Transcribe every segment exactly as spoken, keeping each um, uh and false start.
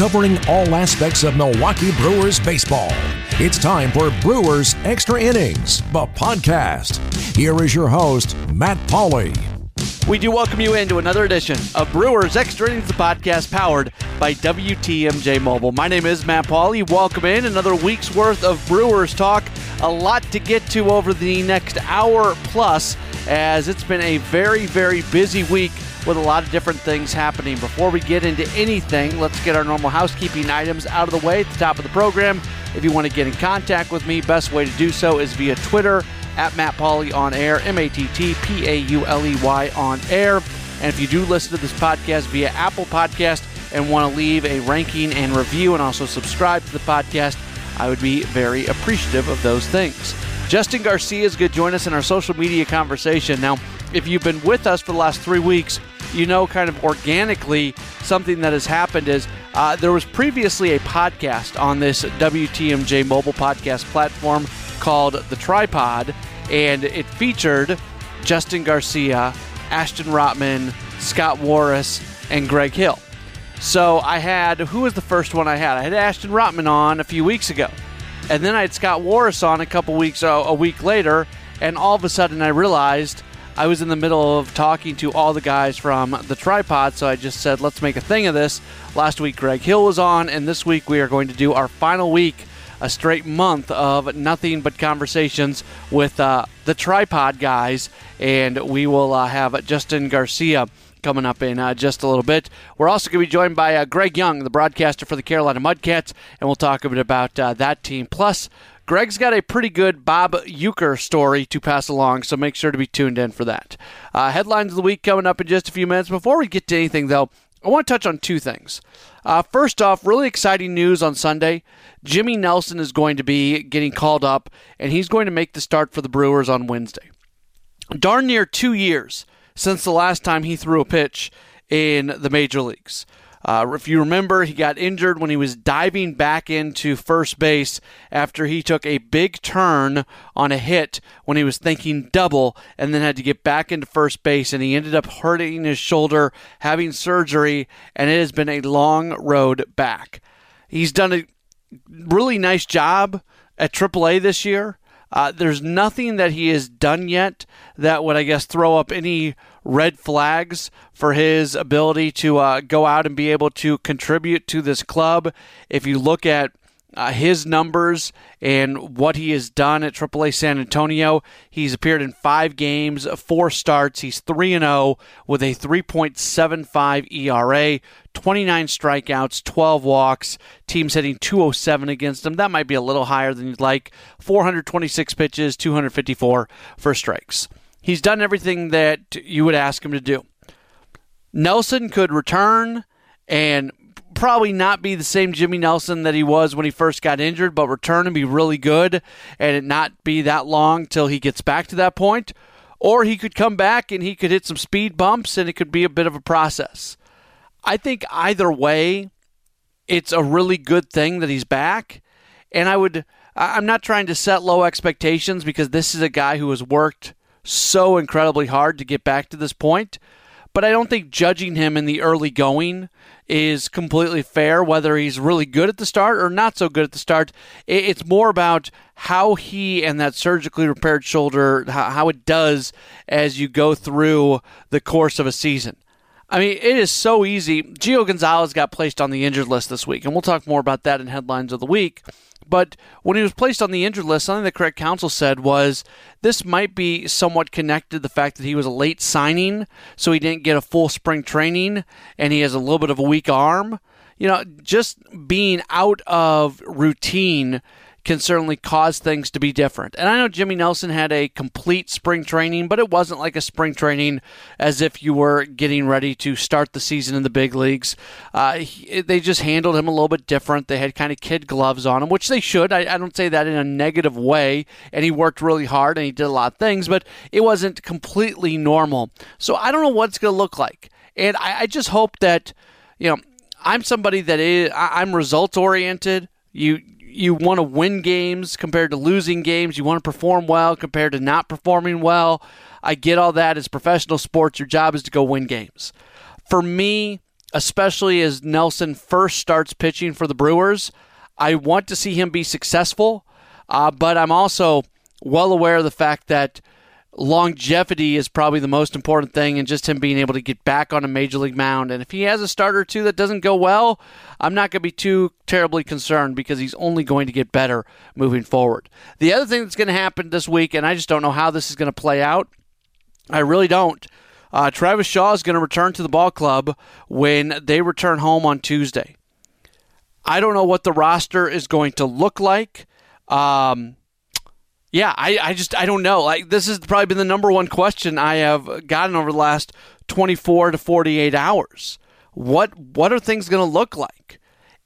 covering all aspects of Milwaukee Brewers baseball. It's time for Brewers Extra Innings, the podcast. Here is your host, Matt Pauley. We do welcome you into another edition of Brewers Extra Innings, the podcast powered by W T M J Mobile. My name is Matt Pauley. Welcome in. Another week's worth of Brewers talk. A lot to get to over the next hour plus, as it's been a very, very busy week with a lot of different things happening. Before we get into anything, let's get our normal housekeeping items out of the way at the top of the program. If you want to get in contact with me, best way to do so is via Twitter, at Matt Pauley on air, M A T T P A U L E Y on air. And if you do listen to this podcast via Apple Podcast and want to leave a ranking and review and also subscribe to the podcast, I would be very appreciative of those things. Justin Garcia is going to join us in our social media conversation. Now, if you've been with us for the last three weeks, you know kind of organically something that has happened is uh, there was previously a podcast on this W T M J mobile podcast platform called The TryPod, and it featured Justin Garcia, Ashton Rotman, Scott Warris, and Greg Hill. So I had, who was the first one I had? I had Ashton Rotman on a few weeks ago, and then I had Scott Warris on a couple weeks, uh, a week later, and all of a sudden I realized I was in the middle of talking to all the guys from The TryPod, so I just said, let's make a thing of this. Last week Greg Hill was on, and this week we are going to do our final week, a straight month of nothing but conversations with uh, The TryPod guys, and we will uh, have Justin Garcia coming up in uh, just a little bit. We're also going to be joined by uh, Greg Young, the broadcaster for the Carolina Mudcats, and we'll talk a bit about uh, that team. Plus, Greg's got a pretty good Bob Uecker story to pass along, so make sure to be tuned in for that. Uh, headlines of the week coming up in just a few minutes. Before we get to anything, though, I want to touch on two things. Uh, first off, really exciting news on Sunday. Jimmy Nelson is going to be getting called up, and he's going to make the start for the Brewers on Wednesday. Darn near two years since the last time he threw a pitch in the major leagues. Uh, if you remember, he got injured when he was diving back into first base after he took a big turn on a hit when he was thinking double and then had to get back into first base, and he ended up hurting his shoulder, having surgery, and it has been a long road back. He's done a really nice job at triple A this year. Uh, there's nothing that he has done yet that would, I guess, throw up any red flags for his ability to uh, go out and be able to contribute to this club. If you look at uh, his numbers and what he has done at triple A San Antonio, he's appeared in five games, four starts. He's three and oh with a three point seven five E R A, twenty-nine strikeouts, twelve walks, teams hitting two oh seven against him. That might be a little higher than you'd like. four hundred twenty-six pitches, two hundred fifty-four for strikes. He's done everything that you would ask him to do. Nelson could return and probably not be the same Jimmy Nelson that he was when he first got injured, but return and be really good and it not be that long till he gets back to that point. Or he could come back and he could hit some speed bumps and it could be a bit of a process. I think either way, it's a really good thing that he's back. And I would, I'm not trying to set low expectations because this is a guy who has worked so incredibly hard to get back to this point, but I don't think judging him in the early going is completely fair, whether he's really good at the start or not so good at the start. It's more about how he and that surgically repaired shoulder, how it does as you go through the course of a season. I mean, it is so easy. Gio Gonzalez got placed on the injured list this week, and we'll talk more about that in headlines of the week. But when he was placed on the injured list, something that Craig Counsell said was this might be somewhat connected to the fact that he was a late signing, so he didn't get a full spring training, and he has a little bit of a weak arm. You know, just being out of routine can certainly cause things to be different. And I know Jimmy Nelson had a complete spring training, but it wasn't like a spring training as if you were getting ready to start the season in the big leagues. Uh, he, they just handled him a little bit different. They had kind of kid gloves on him, which they should. I, I don't say that in a negative way. And he worked really hard and he did a lot of things, but it wasn't completely normal. So I don't know what it's going to look like. And I, I just hope that, you know, I'm somebody that is, I, I'm results oriented. You, You want to win games compared to losing games. You want to perform well compared to not performing well. I get all that. As professional sports, your job is to go win games. For me, especially as Nelson first starts pitching for the Brewers. I want to see him be successful, uh, but I'm also well aware of the fact that longevity is probably the most important thing, and just him being able to get back on a major league mound. And if he has a start or two that doesn't go well, I'm not going to be too terribly concerned, because he's only going to get better moving forward. The other thing that's going to happen this week, and I just don't know how this is going to play out, I really don't. Uh, Travis Shaw is going to return to the ball club when they return home on Tuesday. I don't know what the roster is going to look like. Um, yeah, I, I just I don't know. Like, this has probably been the number one question I have gotten over the last twenty-four to forty-eight hours. What what are things going to look like?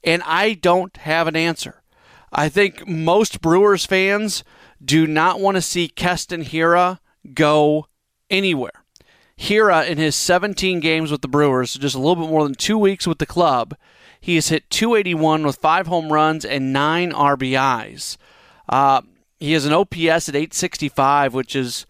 And I don't have an answer. I think most Brewers fans do not want to see Keston Hiura go anywhere. Hiura, in his seventeen games with the Brewers, so just a little bit more than two weeks with the club, he has hit two eighty-one with five home runs and nine R B Is. Uh, he has an O P S at eight sixty-five, which is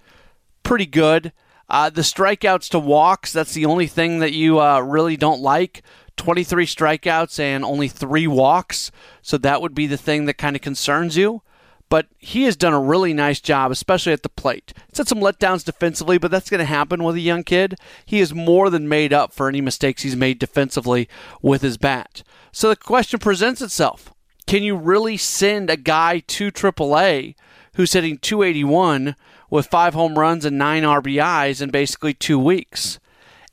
pretty good. Uh, the strikeouts to walks, that's the only thing that you uh, really don't like. twenty-three strikeouts and only three walks, so that would be the thing that kind of concerns you. But he has done a really nice job, especially at the plate. He's had some letdowns defensively, but that's going to happen with a young kid. He has more than made up for any mistakes he's made defensively with his bat. So the question presents itself. Can you really send a guy to triple A who's hitting two eighty-one with five home runs and nine R B Is in basically two weeks?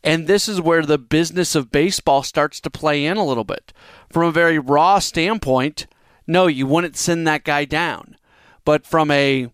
And this is where the business of baseball starts to play in a little bit. From a very raw standpoint, no, you wouldn't send that guy down. But from a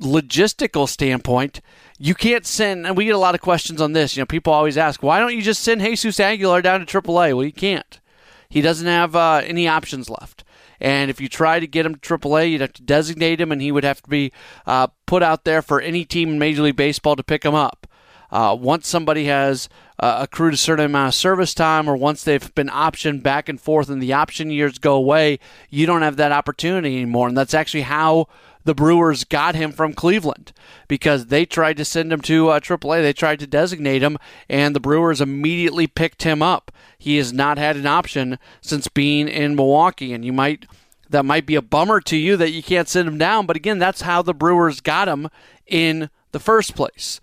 logistical standpoint, you can't send, and we get a lot of questions on this. You know, people always ask, why don't you just send Jesus Aguilar down to triple A? Well, you can't. He doesn't have uh, any options left. And if you try to get him to triple A, you'd have to designate him, and he would have to be uh, put out there for any team in Major League Baseball to pick him up. Uh, once somebody has uh, accrued a certain amount of service time, or once they've been optioned back and forth and the option years go away, you don't have that opportunity anymore. And that's actually how the Brewers got him from Cleveland, because they tried to send him to uh, triple A. They tried to designate him, and the Brewers immediately picked him up. He has not had an option since being in Milwaukee, and you might that might be a bummer to you that you can't send him down. But again, that's how the Brewers got him in the first place.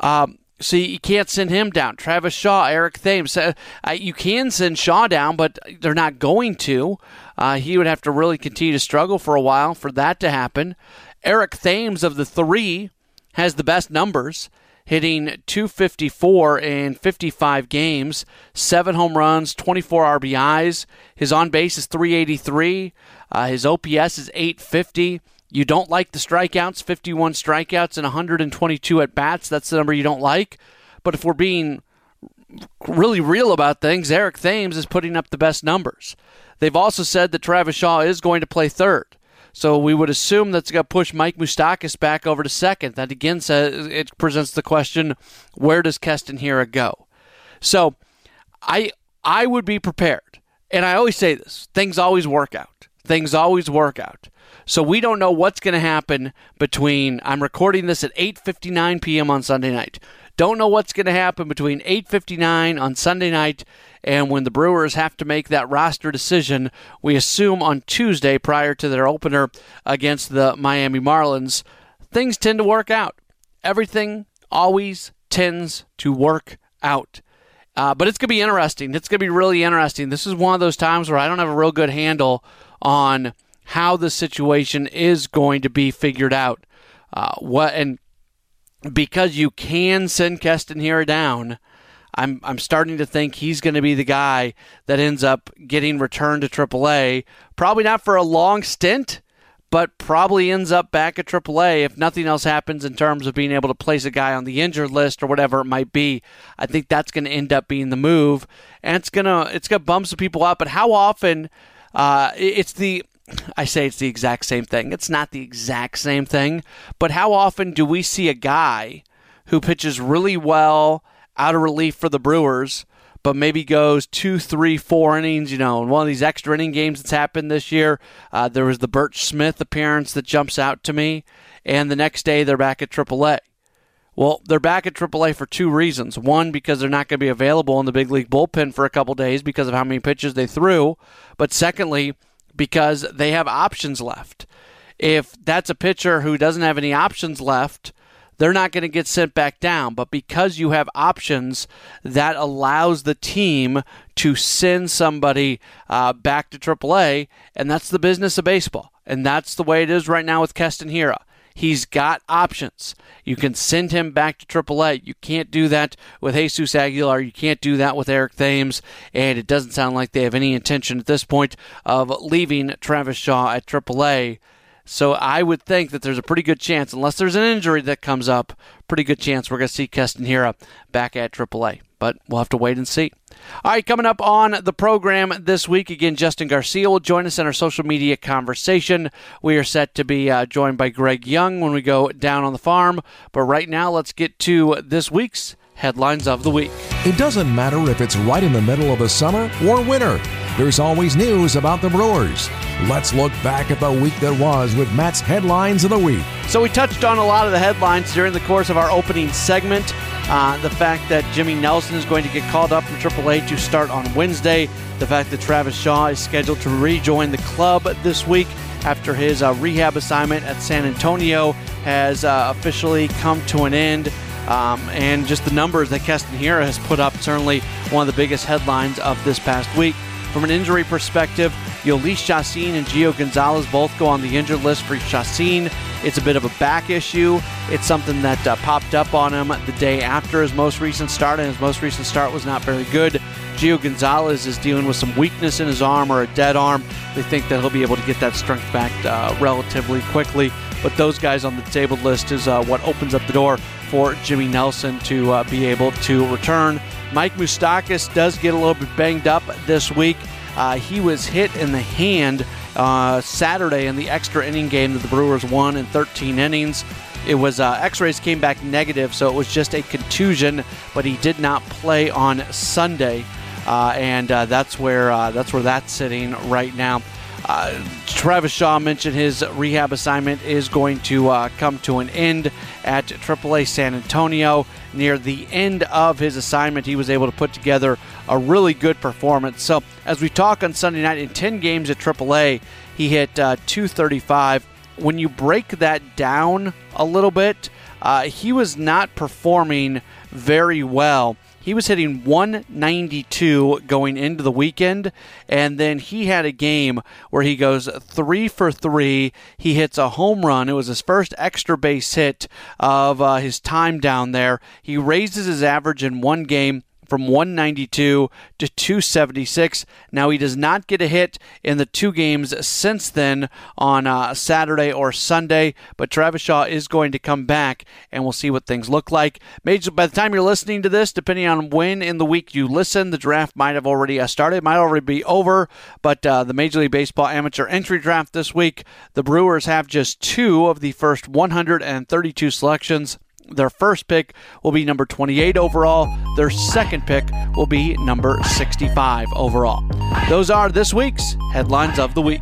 Um, so you can't send him down. Travis Shaw, Eric Thames. Uh, you can send Shaw down, but they're not going to. Uh, he would have to really continue to struggle for a while for that to happen. Eric Thames, of the three, has the best numbers, hitting two fifty-four in fifty-five games, seven home runs, twenty-four R B Is. His on-base is three eighty-three. Uh, his O P S is eight fifty. You don't like the strikeouts, fifty-one strikeouts and one hundred twenty-two at-bats. That's the number you don't like. But if we're being really real about things, Eric Thames is putting up the best numbers. They've also said that Travis Shaw is going to play third. So we would assume that's going to push Mike Moustakas back over to second. That, again, says it presents the question, where does Keston Hiura go? So I I would be prepared. And I always say this, things always work out. Things always work out. So we don't know what's going to happen between, I'm recording this at eight fifty-nine p.m. on Sunday night. Don't know what's going to happen between eight fifty-nine on Sunday night and when the Brewers have to make that roster decision, we assume on Tuesday prior to their opener against the Miami Marlins. Things tend to work out. Everything always tends to work out. Uh, but it's going to be interesting. It's going to be really interesting. This is one of those times where I don't have a real good handle on how the situation is going to be figured out. Uh, what and because you can send Keston Hiura down, I'm I'm starting to think he's going to be the guy that ends up getting returned to triple A. Probably not for a long stint, but probably ends up back at triple A if nothing else happens in terms of being able to place a guy on the injured list or whatever it might be. I think that's going to end up being the move, and it's gonna it's gonna bump some people up. But how often? Uh, it's the I say it's the exact same thing. It's not the exact same thing, but how often do we see a guy who pitches really well out of relief for the Brewers, but maybe goes two, three, four innings, you know, in one of these extra inning games that's happened this year? Uh, there was the Birch Smith appearance that jumps out to me, and the next day they're back at triple A. Well, they're back at triple A for two reasons. One, because they're not going to be available in the big league bullpen for a couple days because of how many pitches they threw. But secondly, because they have options left. If that's a pitcher who doesn't have any options left, they're not going to get sent back down. But because you have options, that allows the team to send somebody uh, back to triple A, and that's the business of baseball. And that's the way it is right now with Keston Hiura. He's got options. You can send him back to triple A. You can't do that with Jesus Aguilar. You can't do that with Eric Thames. And it doesn't sound like they have any intention at this point of leaving Travis Shaw at triple A. So I would think that there's a pretty good chance, unless there's an injury that comes up, pretty good chance we're going to see Keston Hiura back at triple A. But we'll have to wait and see. All right, coming up on the program this week, again, Justin Garcia will join us in our social media conversation. We are set to be uh, joined by Greg Young when we go down on the farm. But right now, let's get to this week's Headlines of the Week. It doesn't matter if it's right in the middle of the summer or winter. There's always news about the Brewers. Let's look back at the week that was with Matt's Headlines of the Week. So we touched on a lot of the headlines during the course of our opening segment. Uh, the fact that Jimmy Nelson is going to get called up from triple A to start on Wednesday. The fact that Travis Shaw is scheduled to rejoin the club this week after his uh, rehab assignment at San Antonio has uh, officially come to an end. Um, and just the numbers that Keston Hiura has put up, certainly one of the biggest headlines of this past week. From an injury perspective, Yolish Chacin and Gio Gonzalez both go on the injured list for Chacin. It's a bit of a back issue. It's something that uh, popped up on him the day after his most recent start, and his most recent start was not very good. Gio Gonzalez is dealing with some weakness in his arm or a dead arm. They think that he'll be able to get that strength back uh, relatively quickly. But those guys on the disabled list is uh, what opens up the door for Jimmy Nelson to uh, be able to return. Mike Moustakas does get a little bit banged up this week. Uh, he was hit in the hand uh, Saturday in the extra inning game that the Brewers won in thirteen innings. It was uh, X-rays came back negative, so it was just a contusion, but he did not play on Sunday, uh, and uh, that's where uh, that's where that's sitting right now. Uh, Travis Shaw mentioned his rehab assignment is going to uh, come to an end at triple A San Antonio. Near the end of his assignment, he was able to put together a really good performance. So as we talk on Sunday night, in ten games at triple A, he hit uh, two thirty-five. When you break that down a little bit, uh, he was not performing very well. He was hitting one ninety-two going into the weekend, and then he had a game where he goes three for three. He hits a home run. It was his first extra base hit of uh, his time down there. He raises his average in one game from one ninety-two to two seventy-six. Now, he does not get a hit in the two games since then on uh, Saturday or Sunday, but Travis Shaw is going to come back, and we'll see what things look like. Major, by the time you're listening to this, depending on when in the week you listen, the draft might have already started, might already be over, but uh, the Major League Baseball Amateur Entry Draft this week, the Brewers have just two of the first one hundred thirty-two selections. Their first pick will be number twenty-eight overall. Their second pick will be number sixty-five overall. Those are this week's Headlines of the Week.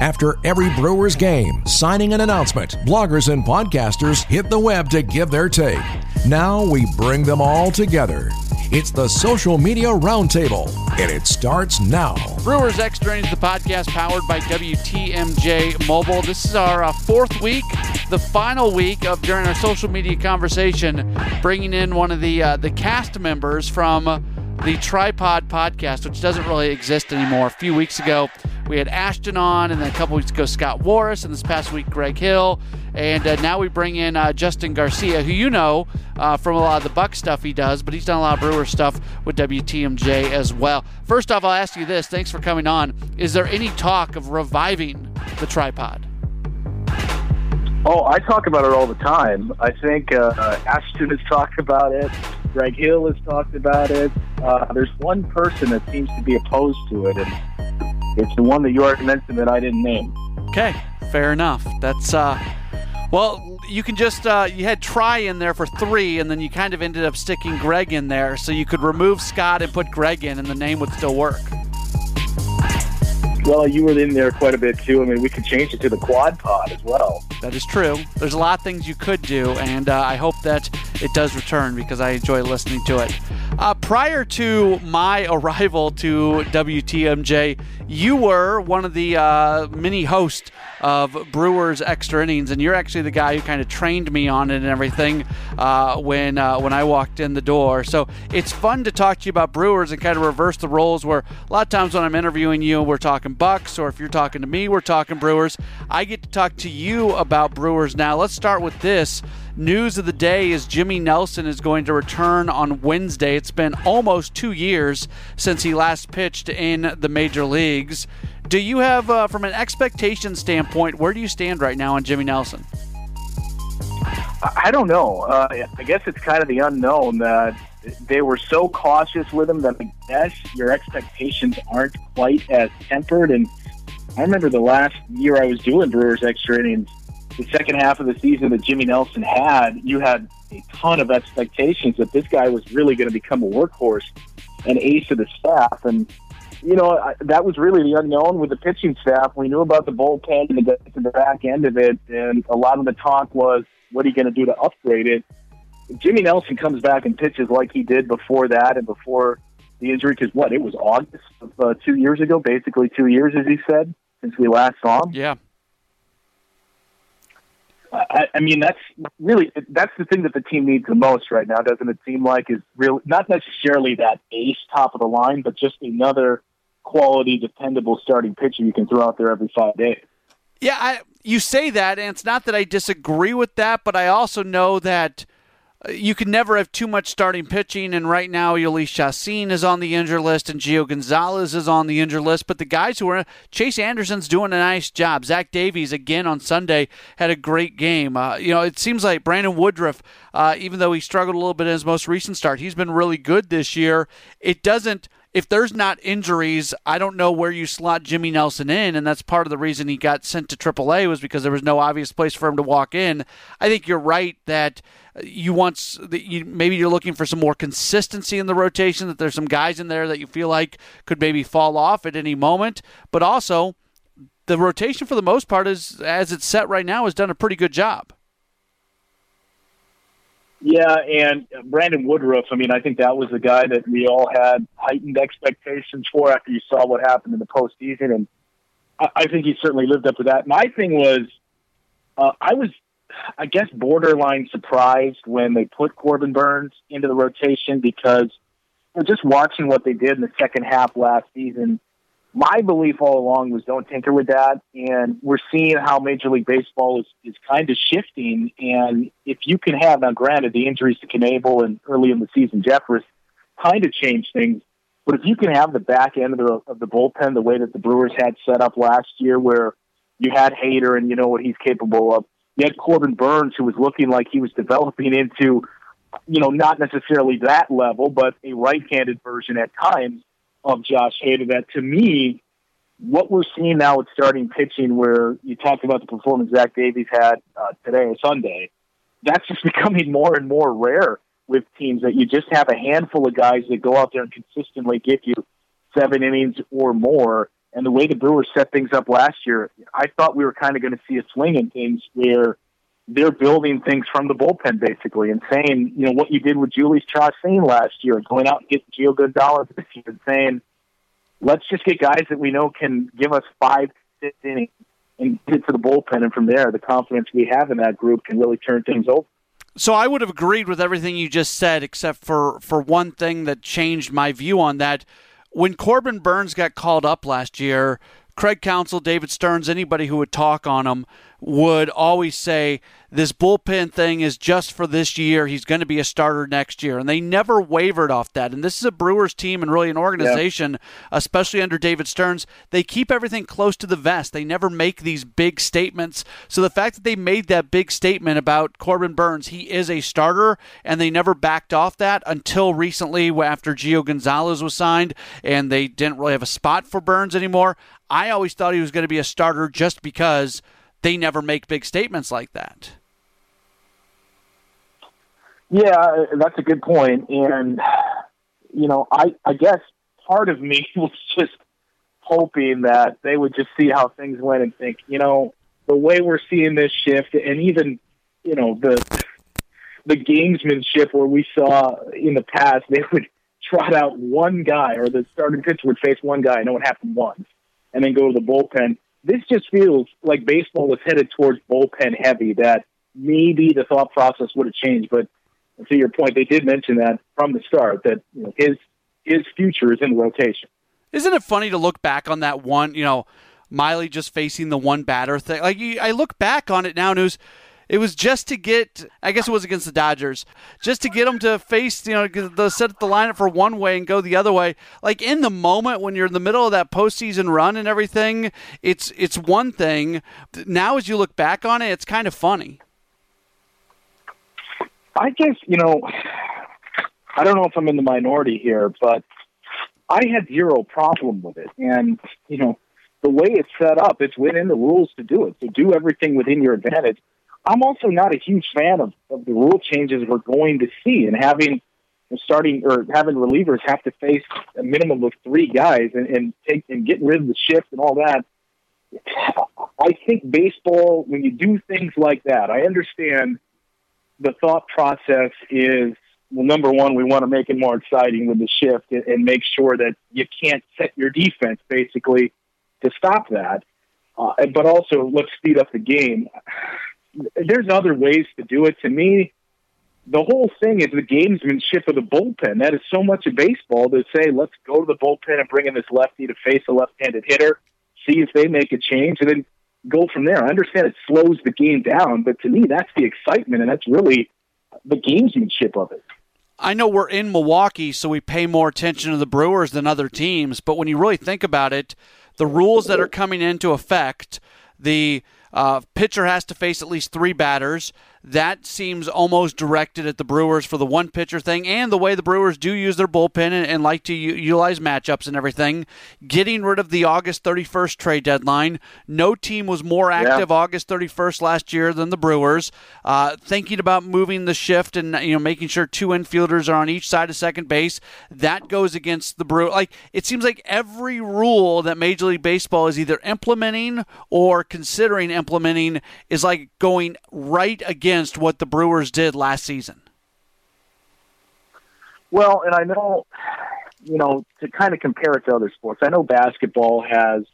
After every Brewers game, signing an announcement, bloggers and podcasters hit the web to give their take. Now we bring them all together. It's the Social Media Roundtable, and it starts now. Brewers Extra is the podcast powered by W T M J Mobile. This is our uh, fourth week, the final week of during our social media conversation, bringing in one of the uh, the cast members from uh, the TryPod podcast, which doesn't really exist anymore. A few weeks ago, we had Ashton on, and then a couple weeks ago, Scott Warris, and this past week, Greg Hill. And uh, now we bring in uh, Justin Garcia, who you know uh, from a lot of the Buck stuff he does, but he's done a lot of Brewer stuff with W T M J as well. First off, I'll ask you this. Thanks for coming on. Is there any talk of reviving the TryPod? Oh, I talk about it all the time. I think uh, Ashton has talked about it. Greg Hill has talked about it. Uh, there's one person that seems to be opposed to it, and it's the one that you already mentioned that I didn't name. Okay, fair enough. That's... uh. Well, you can just, uh, you had Try in there for three, and then you kind of ended up sticking Greg in there, so you could remove Scott and put Greg in, and the name would still work. Well, you were in there quite a bit, too. I mean, we could change it to the quad pod as well. That is true. There's a lot of things you could do, and uh, I hope that it does return because I enjoy listening to it. Uh, prior to my arrival to W T M J, you were one of the uh, mini hosts of Brewers Extra Innings, and you're actually the guy who kind of trained me on it and everything uh, when uh, when I walked in the door. So it's fun to talk to you about Brewers and kind of reverse the roles where a lot of times when I'm interviewing you, we're talking Bucks, or if you're talking to me, we're talking Brewers. I get to talk to you about Brewers now. Let's start with this. News of the day is Jimmy Nelson is going to return on Wednesday. It's been almost two years since he last pitched in the major leagues. Do you have, uh, from an expectation standpoint, where do you stand right now on Jimmy Nelson? I don't know. Uh, I guess it's kind of the unknown. Uh, they were so cautious with him that I guess your expectations aren't quite as tempered. And I remember the last year I was doing Brewers Extra Innings, the second half of the season that Jimmy Nelson had, you had a ton of expectations that this guy was really going to become a workhorse, an ace of the staff. And, you know, I, that was really the unknown with the pitching staff. We knew about the bullpen and the, the back end of it, and a lot of the talk was, what are you going to do to upgrade it? Jimmy Nelson comes back and pitches like he did before that and before the injury, because, what, it was August of uh, two years ago, basically two years, as he said, since we last saw him. Yeah. I, I mean, that's really, that's the thing that the team needs the most right now, doesn't it seem like, is really not necessarily that ace top of the line, but just another quality, dependable starting pitcher you can throw out there every five days. Yeah, I, you say that, and it's not that I disagree with that, but I also know that you can never have too much starting pitching, and right now Yuli Chassin is on the injured list and Gio Gonzalez is on the injured list, but the guys who are – Chase Anderson's doing a nice job. Zach Davies, again on Sunday, had a great game. Uh, you know, it seems like Brandon Woodruff, uh, even though he struggled a little bit in his most recent start, he's been really good this year. It doesn't – if there's not injuries, I don't know where you slot Jimmy Nelson in, and that's part of the reason he got sent to triple A was because there was no obvious place for him to walk in. I think you're right that you want you, maybe you're looking for some more consistency in the rotation, that there's some guys in there that you feel like could maybe fall off at any moment. But also, the rotation for the most part, is as it's set right now, has done a pretty good job. Yeah, and Brandon Woodruff, I mean, I think that was the guy that we all had heightened expectations for after you saw what happened in the postseason, and I, I think he certainly lived up to that. My thing was, uh, I was, I guess, borderline surprised when they put Corbin Burns into the rotation because you know, just watching what they did in the second half last season, my belief all along was don't tinker with that, and we're seeing how Major League Baseball is, is kind of shifting, and if you can have, now granted, the injuries to Knebel and early in the season, Jeffress kind of changed things, but if you can have the back end of the, of the bullpen the way that the Brewers had set up last year where you had Hader and you know what he's capable of, you had Corbin Burns who was looking like he was developing into, you know, not necessarily that level, but a right-handed version at times, of Josh Hader, that to me, what we're seeing now with starting pitching, where you talked about the performance Zach Davies had uh, today or Sunday, that's just becoming more and more rare with teams, that you just have a handful of guys that go out there and consistently give you seven innings or more. And the way the Brewers set things up last year, I thought we were kind of going to see a swing in things where they're building things from the bullpen, basically, and saying, you know, what you did with Julius Chassin last year, going out and getting Gio Gonzalez this year, and saying, let's just get guys that we know can give us five, six innings and get to the bullpen, and from there, the confidence we have in that group can really turn things over. So I would have agreed with everything you just said, except for, for one thing that changed my view on that. When Corbin Burns got called up last year, Craig Counsell, David Stearns, anybody who would talk on him would always say this bullpen thing is just for this year. He's going to be a starter next year. And they never wavered off that. And this is a Brewers team and really an organization, yeah. especially under David Stearns. They keep everything close to the vest. They never make these big statements. So the fact that they made that big statement about Corbin Burns, he is a starter, and they never backed off that until recently after Gio Gonzalez was signed and they didn't really have a spot for Burns anymore. I always thought he was going to be a starter just because they never make big statements like that. Yeah, that's a good point. And, you know, I, I guess part of me was just hoping that they would just see how things went and think, you know, the way we're seeing this shift, and even, you know, the the gamesmanship where we saw in the past, they would trot out one guy, or the starting pitcher would face one guy, and it would happen once, and then go to the bullpen. This just feels like baseball was headed towards bullpen heavy, that maybe the thought process would have changed. But to your point, they did mention that from the start, that, you know, his his future is in rotation. Isn't it funny to look back on that one, you know, Miley just facing the one batter thing? Like, you, I look back on it now, and it was, it was just to get, I guess it was against the Dodgers, just to get them to face, you know, the, set up the lineup for one way and go the other way. Like, in the moment when you're in the middle of that postseason run and everything, it's it's one thing. Now as you look back on it, it's kind of funny. I guess, you know, I don't know if I'm in the minority here, but I had zero problem with it. And, you know, the way it's set up, it's within the rules to do it. So do everything within your advantage. I'm also not a huge fan of, of the rule changes we're going to see, and having starting or having relievers have to face a minimum of three guys and, and take and get rid of the shift and all that. I think baseball, when you do things like that, I understand the thought process is, well, number one, we want to make it more exciting with the shift and, and make sure that you can't set your defense basically to stop that. Uh, but also, let's speed up the game. There's other ways to do it. To me, the whole thing is the gamesmanship of the bullpen. That is so much of baseball, to say, let's go to the bullpen and bring in this lefty to face a left-handed hitter, see if they make a change, and then go from there. I understand it slows the game down, but to me, that's the excitement, and that's really the gamesmanship of it. I know we're in Milwaukee, so we pay more attention to the Brewers than other teams, but when you really think about it, the rules that are coming into effect, the Uh, pitcher has to face at least three batters. That seems almost directed at the Brewers for the one pitcher thing, and the way the Brewers do use their bullpen and, and like to u- utilize matchups and everything. Getting rid of the August thirty-first trade deadline. No team was more active yeah. August thirty-first last year than the Brewers. Uh, thinking about moving the shift and, you know, making sure two infielders are on each side of second base. That goes against the Brewers. Like, it seems like every rule that Major League Baseball is either implementing or considering implementing implementing is like going right against what the Brewers did last season. Well, and I know, you know, to kind of compare it to other sports, I know basketball has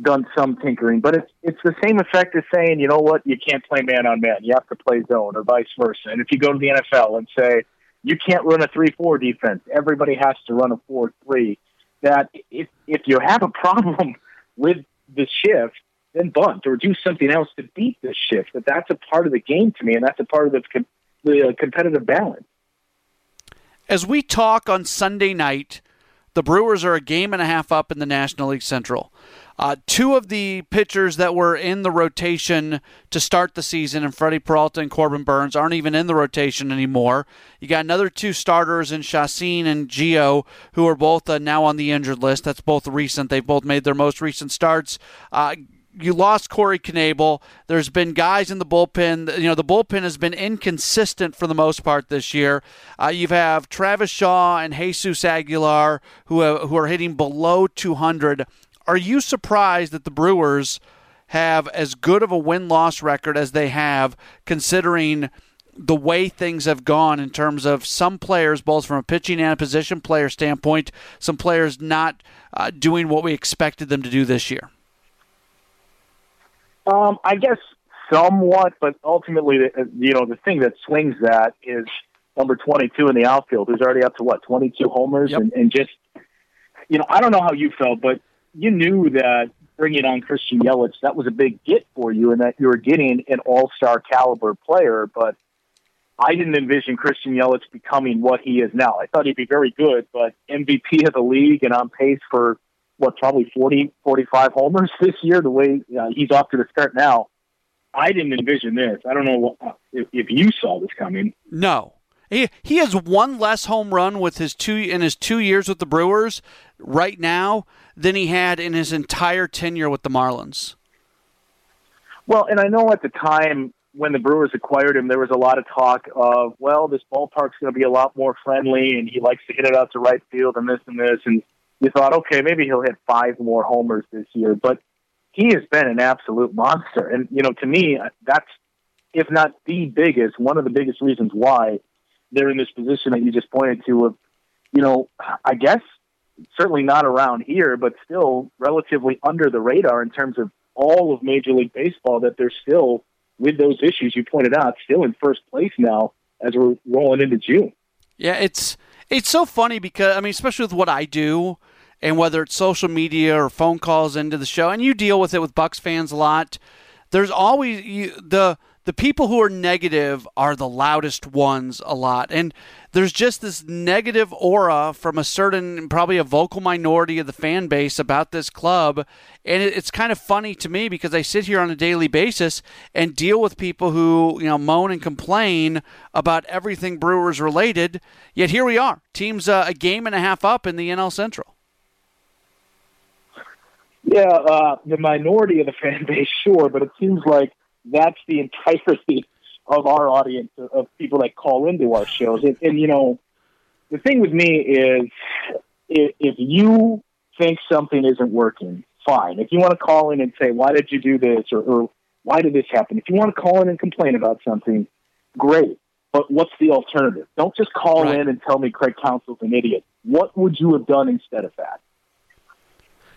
done some tinkering, but it's it's the same effect as saying, you know what, you can't play man on man. You have to play zone, or vice versa. And if you go to the N F L and say, you can't run a three four defense, everybody has to run a four three, that if, if you have a problem with the shift, then bunt or do something else to beat this shift. But that's a part of the game to me, and that's a part of the, com- the competitive balance. As we talk on Sunday night, the Brewers are a game and a half up in the National League Central. Uh, two of the pitchers that were in the rotation to start the season, and Freddie Peralta and Corbin Burns, aren't even in the rotation anymore. You got another two starters in Chacin and Gio, who are both uh, now on the injured list. That's both recent. They've both made their most recent starts. Uh, You lost Corey Knebel. There's been guys in the bullpen. You know, the bullpen has been inconsistent for the most part this year. Uh, you have Travis Shaw and Jesus Aguilar who uh, who are hitting below two hundred. Are you surprised that the Brewers have as good of a win-loss record as they have, considering the way things have gone in terms of some players, both from a pitching and a position player standpoint, some players not uh, doing what we expected them to do this year? Um, I guess somewhat, but ultimately, you know, the thing that swings that is number twenty-two in the outfield, who's already up to, what, twenty-two homers? Yep. And, and just, you know, I don't know how you felt, but you knew that bringing on Christian Yelich, that was a big get for you, and that you were getting an all-star caliber player, but I didn't envision Christian Yelich becoming what he is now. I thought he'd be very good, but M V P of the league and on pace for what, probably forty, forty-five homers this year, the way uh, he's off to the start now. I didn't envision this. I don't know what, if, if you saw this coming. No. He, he has one less home run with his two in his two years with the Brewers right now than he had in his entire tenure with the Marlins. Well, and I know at the time when the Brewers acquired him, there was a lot of talk of, well, this ballpark's going to be a lot more friendly, and he likes to hit it out to right field and this and this, and you thought, okay, maybe he'll hit five more homers this year, but he has been an absolute monster. And, you know, to me, that's, if not the biggest, one of the biggest reasons why they're in this position that you just pointed to of, you know, I guess certainly not around here, but still relatively under the radar in terms of all of Major League Baseball, that they're still, with those issues you pointed out, still in first place now as we're rolling into June. Yeah, it's it's so funny because, I mean, especially with what I do, and whether it's social media or phone calls into the show, and you deal with it with Bucks fans a lot, there's always you, the the people who are negative are the loudest ones a lot. And there's just this negative aura from a certain, probably a vocal minority of the fan base about this club. And it, it's kind of funny to me because I sit here on a daily basis and deal with people who, you know, moan and complain about everything Brewers related. Yet here we are, teams uh, a game and a half up in the N L Central. Yeah, uh, the minority of the fan base, sure, but it seems like that's the entirety of our audience of people that call into our shows. And, and you know, the thing with me is if, if you think something isn't working, fine. If you want to call in and say, why did you do this? Or, or why did this happen? If you want to call in and complain about something, great. But what's the alternative? Don't just call right. in and tell me Craig Counsell's an idiot. What would you have done instead of that?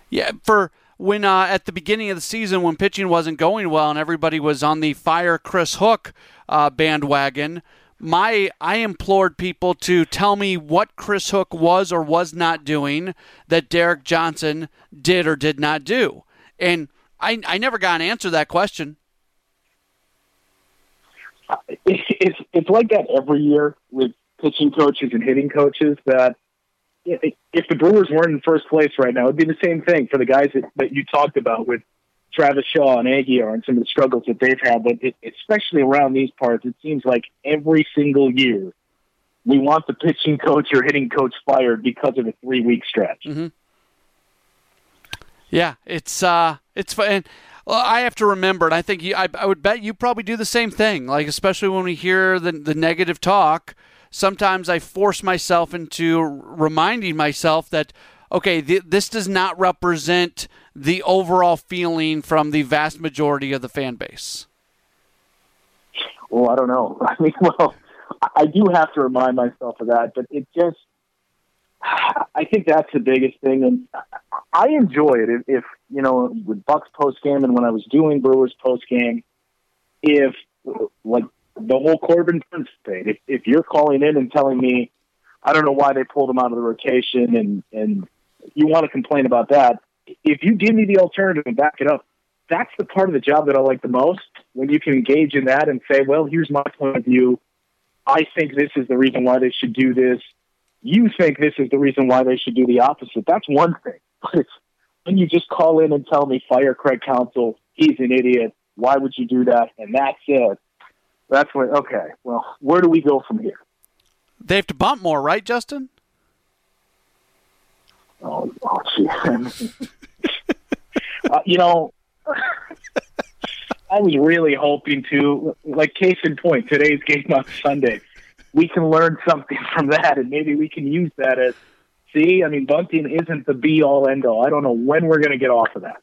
Yeah, for... When uh, at the beginning of the season when pitching wasn't going well and everybody was on the fire Chris Hook uh, bandwagon, my I implored people to tell me what Chris Hook was or was not doing that Derek Johnson did or did not do. And I, I never got an answer to that question. It's, it's like that every year with pitching coaches and hitting coaches that, if the Brewers weren't in first place right now, it would be the same thing for the guys that, that you talked about with Travis Shaw and Aguilar and some of the struggles that they've had. But it, especially around these parts, it seems like every single year we want the pitching coach or hitting coach fired because of a three-week stretch. Mm-hmm. Yeah, it's uh, it's fun. Well, I have to remember, and I think you, I, I would bet you probably do the same thing, like especially when we hear the the negative talk. Sometimes I force myself into reminding myself that, okay, th- this does not represent the overall feeling from the vast majority of the fan base. Well, I don't know. I mean, well, I do have to remind myself of that, but it just, I think that's the biggest thing. And I enjoy it if, if you know, with Bucks postgame and when I was doing Brewers postgame, if, like, the whole Corbin Burns thing. If, if you're calling in and telling me, I don't know why they pulled him out of the rotation, and, and you want to complain about that, if you give me the alternative and back it up, that's the part of the job that I like the most, when you can engage in that and say, well, here's my point of view. I think this is the reason why they should do this. You think this is the reason why they should do the opposite. That's one thing. But it's when you just call in and tell me, fire Craig Counsell, he's an idiot, why would you do that? And that's it. That's where, okay, well, where do we go from here? They have to bump more, right, Justin? Oh, oh geez. uh, you know, I was really hoping to, like, case in point, today's game on Sunday. We can learn something from that, and maybe we can use that as, see, I mean, bunting isn't the be-all, end-all. I don't know when we're going to get off of that.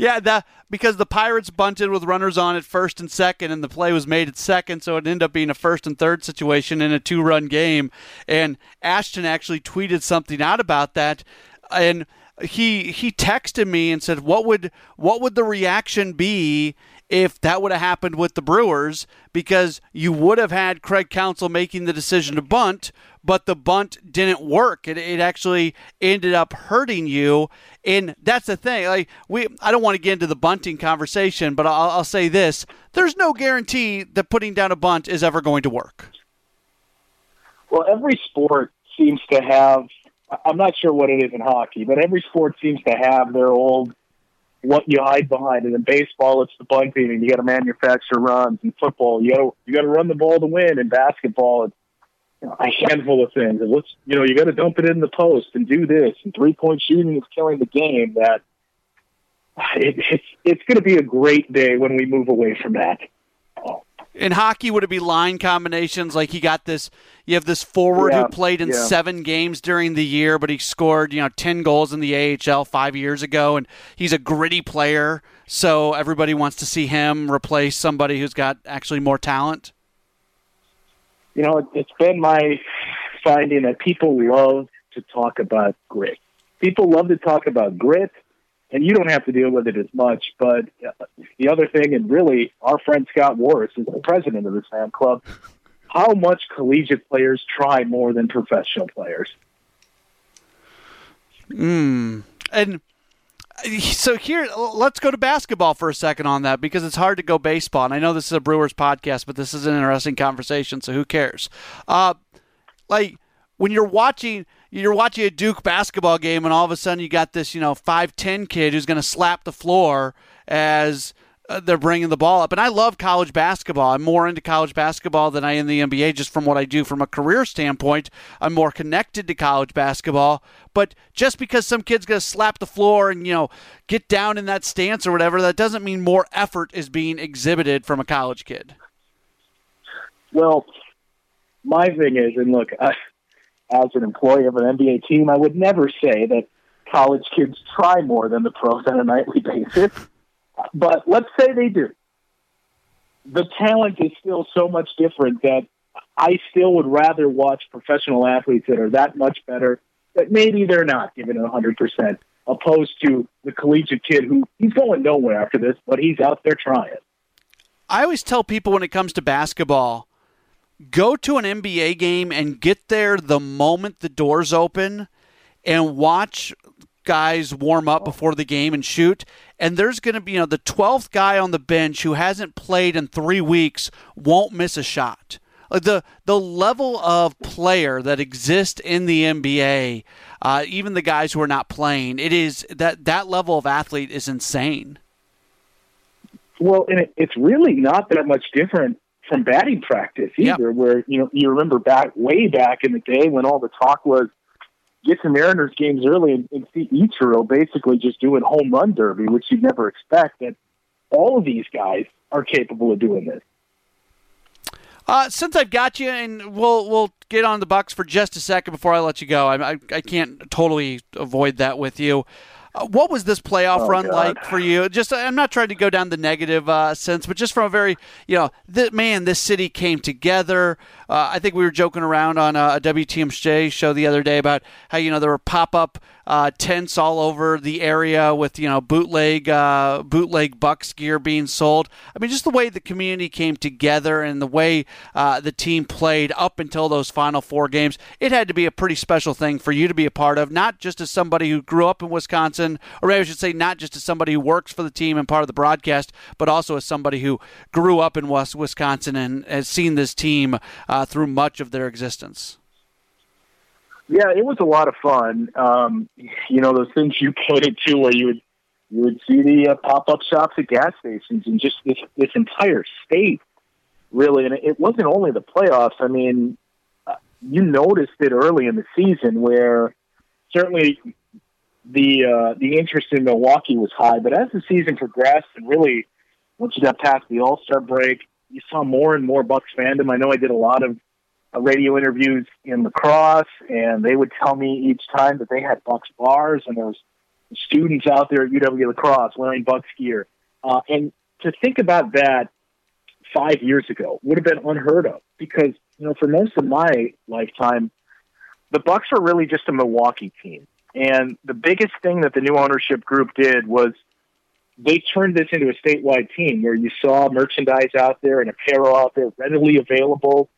Yeah, the, because the Pirates bunted with runners on at first and second, and the play was made at second, so it ended up being a first and third situation in a two-run game. And Ashton actually tweeted something out about that, and he he texted me and said, "What would what would the reaction be if that would have happened with the Brewers? Because you would have had Craig Counsell making the decision to bunt, but the bunt didn't work. It, it actually ended up hurting you." And that's the thing. Like we, I don't want to get into the bunting conversation, but I'll, I'll say this. There's no guarantee that putting down a bunt is ever going to work. Well, every sport seems to have, I'm not sure what it is in hockey, but every sport seems to have their old what you hide behind. And in baseball, it's the bunting, and you got to manufacture runs. In football, you got you got to run the ball to win. In basketball, it's you know, a handful of things. And let's you know you got to dump it in the post and do this. And three point shooting is killing the game. That it, it's it's going to be a great day when we move away from that. Oh. In hockey, would it be line combinations? Like he got this, you have this forward yeah, who played in yeah. seven games during the year, but he scored, you know, ten goals in the A H L five years ago, and he's a gritty player. So everybody wants to see him replace somebody who's got actually more talent. You know, it's been my finding that people love to talk about grit. People love to talk about grit, and you don't have to deal with it as much. But the other thing, and really, our friend Scott Warris is the president of this fan club. How much collegiate players try more than professional players? Mm. And so here, let's go to basketball for a second on that, because it's hard to go baseball. And I know this is a Brewers podcast, but this is an interesting conversation, so who cares? Uh, like, when you're watching... You're watching a Duke basketball game, and all of a sudden you got this, you know, five ten kid who's going to slap the floor as they're bringing the ball up. And I love college basketball. I'm more into college basketball than I am the N B A, just from what I do from a career standpoint. I'm more connected to college basketball. But just because some kid's going to slap the floor and, you know, get down in that stance or whatever, that doesn't mean more effort is being exhibited from a college kid. Well, my thing is, and look, I... as an employee of an N B A team, I would never say that college kids try more than the pros on a nightly basis. But let's say they do. The talent is still so much different that I still would rather watch professional athletes that are that much better, but maybe they're not giving it one hundred percent, opposed to the collegiate kid who, he's going nowhere after this, but he's out there trying. I always tell people when it comes to basketball, go to an N B A game and get there the moment the doors open and watch guys warm up before the game and shoot. And there's going to be, you know, the twelfth guy on the bench who hasn't played in three weeks won't miss a shot. The the level of player that exists in the N B A, uh, even the guys who are not playing, it is that, that level of athlete is insane. Well, and it, it's really not that much different from batting practice either, yep. where, you know, you remember back way back in the day when all the talk was get to Mariners games early and, and see Ichiro basically just doing home run derby, which you'd never expect that all of these guys are capable of doing this. Uh, since I've got you, and we'll we'll get on the Bucks for just a second before I let you go. I I, I can't totally avoid that with you. What was this playoff oh, run God. like for you? Just, I'm not trying to go down the negative uh, sense, but just from a very, you know, th- man, this city came together. Uh, I think we were joking around on a, a W T M J show the other day about how, you know, there were pop-up uh, tents all over the area with, you know, bootleg uh, bootleg Bucks gear being sold. I mean, just the way the community came together and the way uh, the team played up until those final four games, it had to be a pretty special thing for you to be a part of, not just as somebody who grew up in Wisconsin, or maybe I should say not just as somebody who works for the team and part of the broadcast, but also as somebody who grew up in West Wisconsin and has seen this team uh, through much of their existence. Yeah, it was a lot of fun. Um, you know, those things you pointed to where you would you would see the uh, pop-up shops at gas stations and just this, this entire state, really. And it wasn't only the playoffs. I mean, uh, you noticed it early in the season where certainly – The uh, the interest in Milwaukee was high, but as the season progressed and really once you got past the All-Star break, you saw more and more Bucks fandom. I know I did a lot of uh, radio interviews in La Crosse, and they would tell me each time that they had Bucks bars, and there was students out there at U W La Crosse wearing Bucks gear. Uh, and to think about that five years ago would have been unheard of because, you know, for most of my lifetime, the Bucks were really just a Milwaukee team. And the biggest thing that the new ownership group did was they turned this into a statewide team where you saw merchandise out there and apparel out there readily available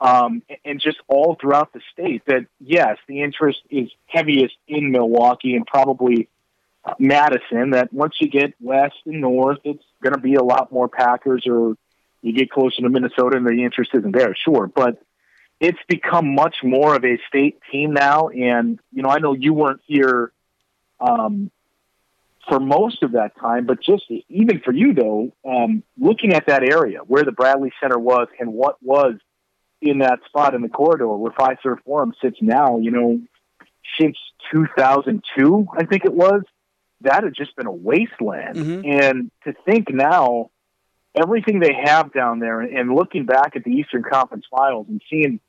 um, and just all throughout the state that, yes, the interest is heaviest in Milwaukee and probably uh, Madison, that once you get west and north, it's going to be a lot more Packers, or you get closer to Minnesota and the interest isn't there, sure, but it's become much more of a state team now. And, you know, I know you weren't here um, for most of that time, but just even for you, though, um, looking at that area where the Bradley Center was and what was in that spot in the corridor where Fiserv Forum sits now, you know, since two thousand two, I think it was, that had just been a wasteland. Mm-hmm. And to think now, everything they have down there, and looking back at the Eastern Conference Finals and seeing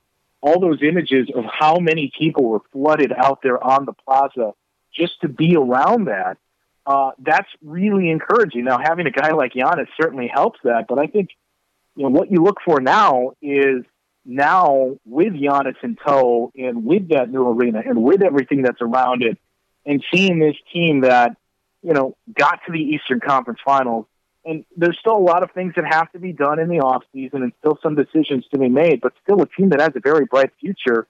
all those images of how many people were flooded out there on the plaza just to be around that, uh, that's really encouraging. Now, having a guy like Giannis certainly helps that, but I think, you know, what you look for now is now with Giannis in tow and with that new arena and with everything that's around it, and seeing this team that, you know, got to the Eastern Conference Finals. And there's still a lot of things that have to be done in the offseason and still some decisions to be made, but still a team that has a very bright future.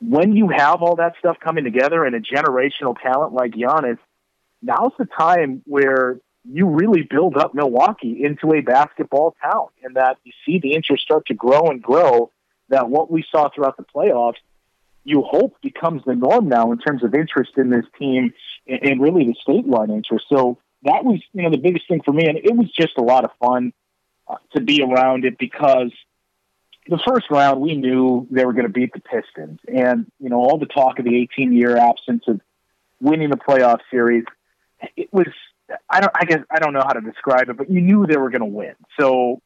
When you have all that stuff coming together and a generational talent like Giannis, now's the time where you really build up Milwaukee into a basketball town, and that you see the interest start to grow and grow, that what we saw throughout the playoffs, you hope becomes the norm now in terms of interest in this team and really the statewide interest. So that was, you know, the biggest thing for me, and it was just a lot of fun uh, to be around it, because the first round we knew they were going to beat the Pistons, and you know, all the talk of the eighteen-year absence of winning the playoff series, it was I don't I guess I don't know how to describe it, but you knew they were going to win. So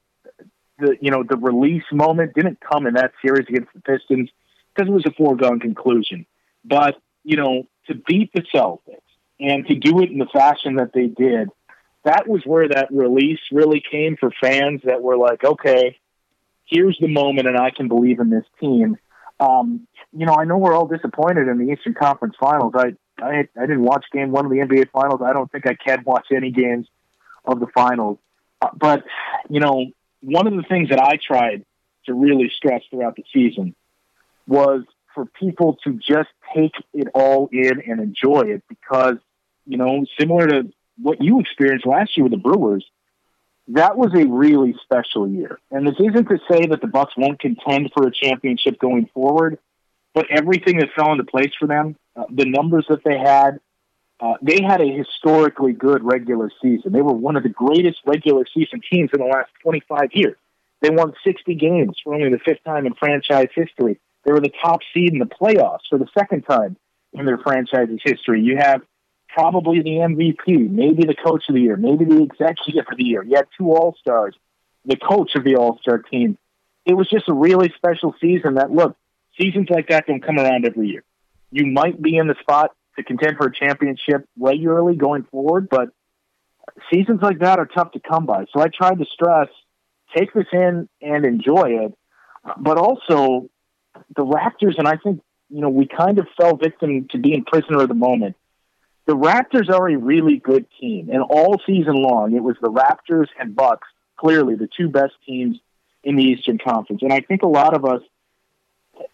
the you know the release moment didn't come in that series against the Pistons because it was a foregone conclusion. But you know, to beat the Celtics, and to do it in the fashion that they did, that was where that release really came for fans that were like, okay, here's the moment and I can believe in this team. Um, you know, I know we're all disappointed in the Eastern Conference Finals. I, I I didn't watch game one of the N B A Finals. I don't think I can watch any games of the Finals. Uh, but, you know, one of the things that I tried to really stress throughout the season was for people to just take it all in and enjoy it, because, you know, similar to what you experienced last year with the Brewers, that was a really special year. And this isn't to say that the Bucks won't contend for a championship going forward, but everything that fell into place for them, uh, the numbers that they had, uh, they had a historically good regular season. They were one of the greatest regular season teams in the last twenty-five years. They won sixty games for only the fifth time in franchise history. They were the top seed in the playoffs for the second time in their franchise's history. You have probably the M V P, maybe the coach of the year, maybe the executive of the year. You had two All-Stars, the coach of the All-Star team. It was just a really special season that, look, seasons like that don't come around every year. You might be in the spot to contend for a championship regularly going forward, but seasons like that are tough to come by. So I tried to stress, take this in and enjoy it, but also the Raptors, and I think, you know, we kind of fell victim to being prisoner of the moment. The Raptors are a really good team, and all season long, it was the Raptors and Bucks, clearly the two best teams in the Eastern Conference. And I think a lot of us,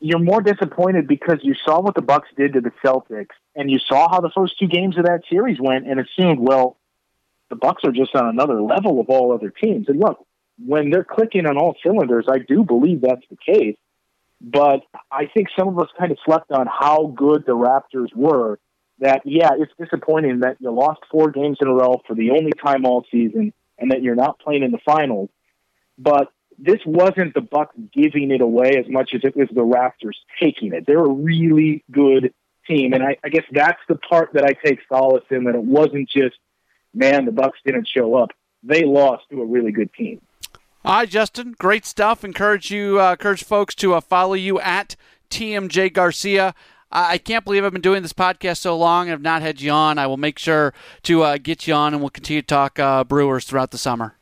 you're more disappointed because you saw what the Bucks did to the Celtics, and you saw how the first two games of that series went, and assumed, well, the Bucks are just on another level of all other teams. And look, when they're clicking on all cylinders, I do believe that's the case. But I think some of us kind of slept on how good the Raptors were, that, yeah, it's disappointing that you lost four games in a row for the only time all season and that you're not playing in the finals. But this wasn't the Bucks giving it away as much as it was the Raptors taking it. They're a really good team, and I, I guess that's the part that I take solace in, that it wasn't just, man, the Bucks didn't show up. They lost to a really good team. All right, Justin, great stuff. Encourage you, uh, encourage folks to uh, follow you at T M J Garcia. Uh, I can't believe I've been doing this podcast so long and have not had you on. I will make sure to uh, get you on, and we'll continue to talk uh, Brewers throughout the summer.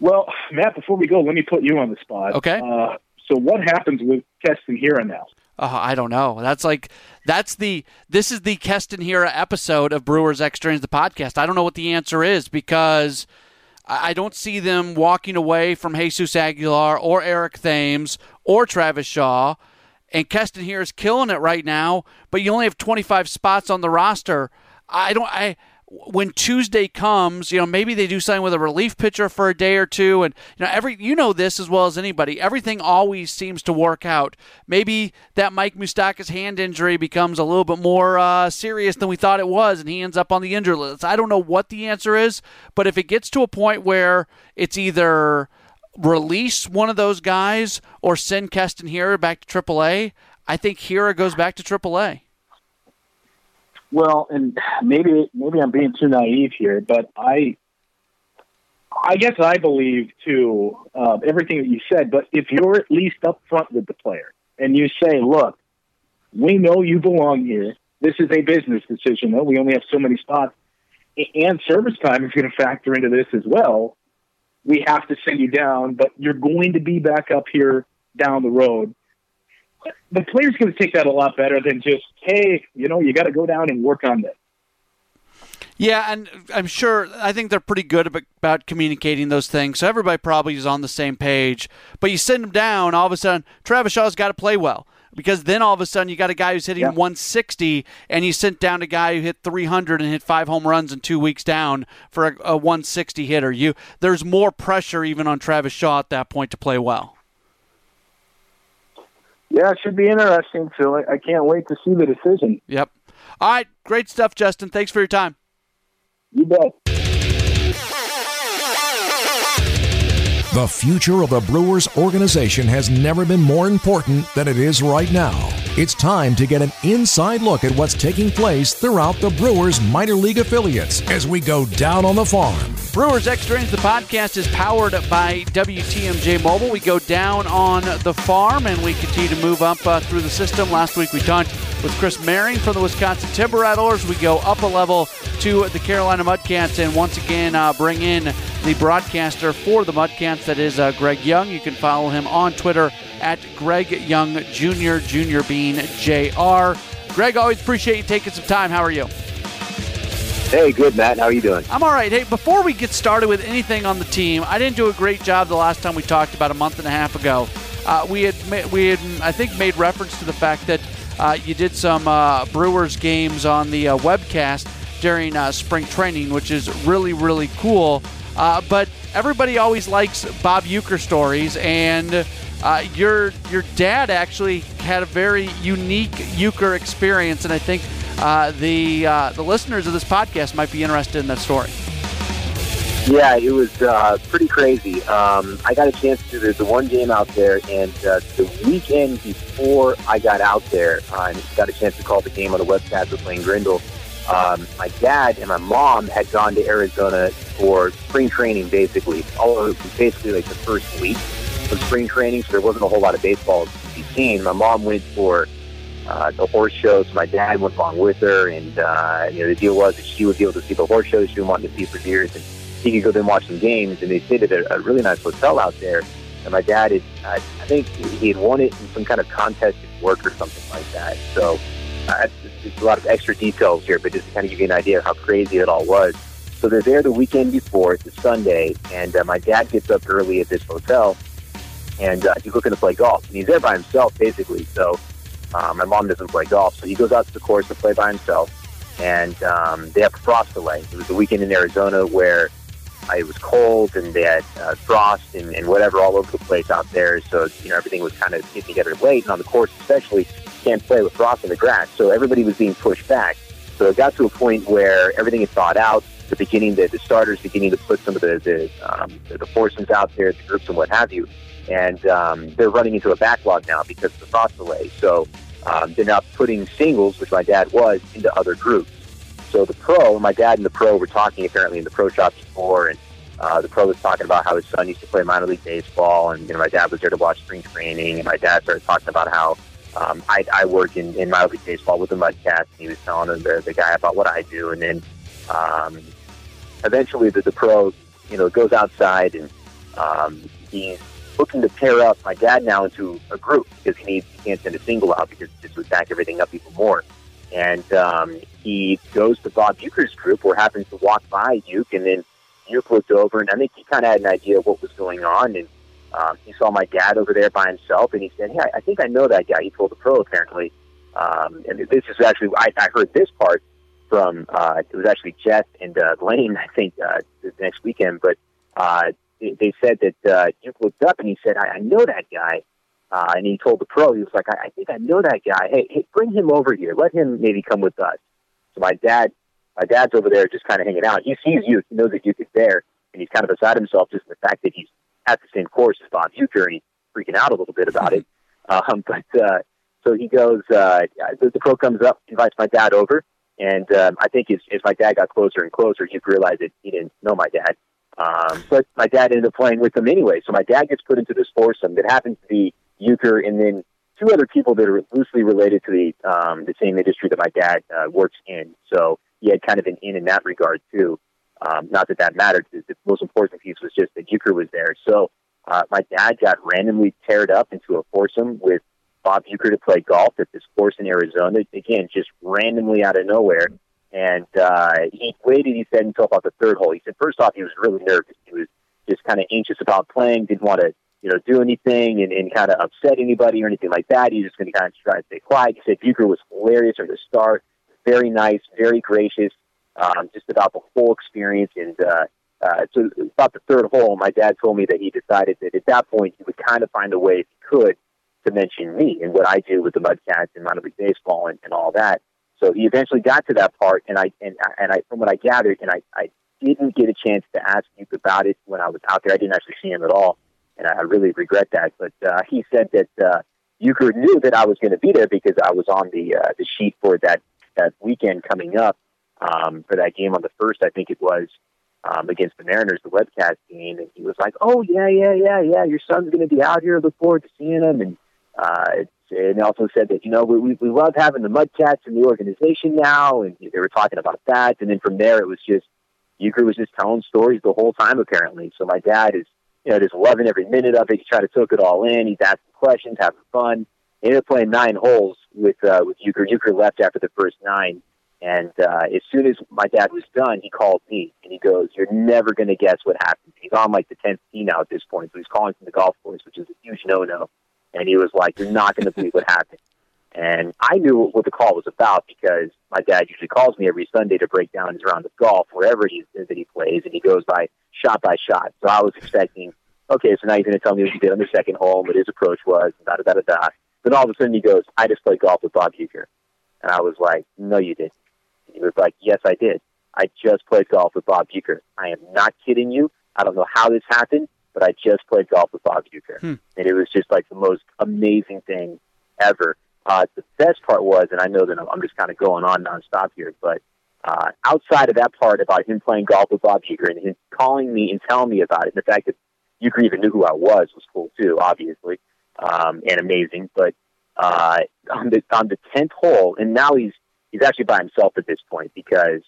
Well, Matt, before we go, let me put you on the spot. Okay. Uh, so what happens with Keston Hiura now? Uh, I don't know. That's like that's the this is the Keston Hiura episode of Brewers Extra Innings, the podcast. I don't know what the answer is, because I don't see them walking away from Jesus Aguilar or Eric Thames or Travis Shaw. And Keston here is killing it right now, but you only have twenty-five spots on the roster. I don't. I when Tuesday comes, you know, maybe they do something with a relief pitcher for a day or two. And you know, every you know this as well as anybody. Everything always seems to work out. Maybe that Mike Moustakas hand injury becomes a little bit more uh, serious than we thought it was, and he ends up on the injury list. I don't know what the answer is, but if it gets to a point where it's either release one of those guys or send Keston Hiura back to triple A, I think Hiura goes back to triple A. Well, and maybe maybe I'm being too naive here, but I I guess I believe, too, uh, everything that you said, but if you're at least up front with the player and you say, look, we know you belong here. This is a business decision, though. We only have so many spots. And service time is going to factor into this as well. We have to send you down, but you're going to be back up here down the road. The player's going to take that a lot better than just, hey, you know, you got to go down and work on this. Yeah, and I'm sure, I think they're pretty good about communicating those things, so everybody probably is on the same page. But you send them down, all of a sudden, Travis Shaw's got to play well. Because then all of a sudden you got a guy who's hitting yeah. one sixty, and you sent down a guy who hit three hundred and hit five home runs in two weeks down for a, a one sixty hitter. You there's more pressure even on Travis Shaw at that point to play well. Yeah, it should be interesting, Phil. I can't wait to see the decision. Yep. All right, great stuff, Justin. Thanks for your time. You bet. The future of the Brewers organization has never been more important than it is right now. It's time to get an inside look at what's taking place throughout the Brewers minor league affiliates as we go down on the farm. Brewers Extra Innings, the podcast, is powered by W T M J Mobile. We go down on the farm and we continue to move up uh, through the system. Last week we talked with Chris Maring from the Wisconsin Timber Rattlers. We go up a level to the Carolina Mudcats and once again uh, bring in the broadcaster for the Mudcats, that is uh, Greg Young. You can follow him on Twitter at Greg Young Junior, Junior being J R. Greg, always appreciate you taking some time. How are you? Hey, good, Matt. How are you doing? I'm all right. Hey, before we get started with anything on the team, I didn't do a great job the last time we talked about a month and a half ago. Uh, we had, ma- we had, I think, made reference to the fact that uh, you did some uh, Brewers games on the uh, webcast during uh, spring training, which is really, really cool. Uh, but everybody always likes Bob Uecker stories, and uh, your your dad actually had a very unique Uecker experience, and I think uh, the uh, the listeners of this podcast might be interested in that story. Yeah, it was uh, pretty crazy. Um, I got a chance to do the one game out there, and uh, the weekend before I got out there, I got a chance to call the game on the webcast with Lane Grindle. Um, my dad and my mom had gone to Arizona for spring training, basically. All basically like the first week of spring training, so there wasn't a whole lot of baseball to be seen. My mom went for uh, the horse show, so my dad went along with her. And uh, you know, the deal was that she would be able to see the horse show. She wanted to see for years, and he could go there and watch some games. And they stayed at a, a really nice hotel out there. And my dad had, I, I think, he had won it in some kind of contest at work or something like that. So. Uh, There's a lot of extra details here, but just to kind of give you an idea of how crazy it all was. So they're there the weekend before. It's a Sunday, and uh, my dad gets up early at this hotel, and uh, he's looking to play golf. And he's there by himself, basically. So uh, my mom doesn't play golf, so he goes out to the course to play by himself, and um, they have frost delay. It was a weekend in Arizona where uh, it was cold, and they had uh, frost and, and whatever all over the place out there. So, you know, everything was kind of getting together late, and on the course especially, can't play with frost in the grass, so everybody was being pushed back. So it got to a point where everything had thawed out. The beginning, the, the starters beginning to put some of the the, um, the the foursomes out there, the groups and what have you, and um, they're running into a backlog now because of the frost delay. So um, they're now putting singles, which my dad was, into other groups. So the pro, my dad and the pro were talking apparently in the pro shop before, and uh, the pro was talking about how his son used to play minor league baseball, and you know my dad was there to watch spring training, and my dad started talking about how Um, I, I work in, in minor league baseball with the Mudcats, and he was telling him the, the guy about what I do. And then um, eventually the, the pro, you know, goes outside, and um, he's looking to pair up my dad now into a group because he needs, he can't send a single out because this would back everything up even more. And um, he goes to Bob Uecker's group, or happens to walk by Uecker, and then Uecker looked over, and I think he kind of had an idea of what was going on, and Um, he saw my dad over there by himself, and he said, hey, I think I know that guy. He told the pro, apparently. Um, and this is actually, I, I heard this part from, uh, it was actually Jeff and uh, Lane, I think, uh, the next weekend. But uh, they, they said that uh, Duke looked up, and he said, I, I know that guy. Uh, and he told the pro, he was like, I, I think I know that guy. Hey, hey, bring him over here. Let him maybe come with us. So my dad, my dad's over there just kind of hanging out. He sees you, he knows that Duke is there, and he's kind of beside himself just in the fact that he's at the same course as Bob Uecker, and he's freaking out a little bit about it. Um, but uh, so he goes, uh, the, the pro comes up, invites my dad over, and um, I think as, as my dad got closer and closer, Uecker realized that he didn't know my dad. Um, but my dad ended up playing with them anyway. So my dad gets put into this foursome that happens to be Uecker and then two other people that are loosely related to the um, the same industry that my dad uh, works in. So he had kind of an in in that regard, too. Um, not that that mattered. The most important piece was just that Uecker was there. So uh, my dad got randomly paired up into a foursome with Bob Uecker to play golf at this course in Arizona. Again, just randomly out of nowhere. And uh, he waited, he said, until about the third hole. He said, first off, he was really nervous. He was just kind of anxious about playing, didn't want to, you know, do anything and, and kind of upset anybody or anything like that. He was just going to kind of try to stay quiet. He said Uecker was hilarious from the start, very nice, very gracious, um, just about the whole experience. And uh, uh, so about the third hole, my dad told me that he decided that at that point he would kind of find a way, if he could, to mention me and what I do with the Mudcats and minor league baseball and, and all that. So he eventually got to that part, and I and and I from what I gathered, and I, I didn't get a chance to ask Uecker about it when I was out there. I didn't actually see him at all, and I really regret that. But uh, he said that uh, Uecker knew that I was going to be there because I was on the uh, the sheet for that, that weekend coming up um, for that game on the first, I think it was, um, against the Mariners, the webcast game. And he was like, oh, yeah, yeah, yeah, yeah, your son's going to be out here. Look forward to seeing him. And uh, and also said that, you know, we we love having the Mudcats in the organization now, and they were talking about that. And then from there, it was just, Uecker was just telling stories the whole time, apparently. So my dad is, you know, just loving every minute of it. He tried to soak it all in. He's asking questions, having fun. He ended up playing nine holes with uh, with Uecker. Uecker left after the first nine, and uh, as soon as my dad was done, he called me, and he goes, you're never going to guess what happened. He's on, like, the tenth tee now at this point, so he's calling from the golf course, which is a huge no-no. And he was like, you're not going to believe what happened. And I knew what the call was about because my dad usually calls me every Sunday to break down his round of golf, wherever he is that he plays, and he goes by shot by shot. So I was expecting, okay, so now he's going to tell me what he did on the second hole, what his approach was, and da-da-da-da-da. Then all of a sudden he goes, I just played golf with Bob Uecker. And I was like, no, you didn't. And he was like, yes, I did. I just played golf with Bob Uecker. I am not kidding you. I don't know how this happened, but I just played golf with Bob Uecker. Hmm. And it was just like the most amazing thing ever. Uh, the best part was, and I know that I'm just kind of going on nonstop here, but uh, outside of that part about him playing golf with Bob Uecker and him calling me and telling me about it, and the fact that Uecker even knew who I was was cool too, obviously, um, and amazing. But uh, on the on the tenth hole, and now he's he's actually by himself at this point because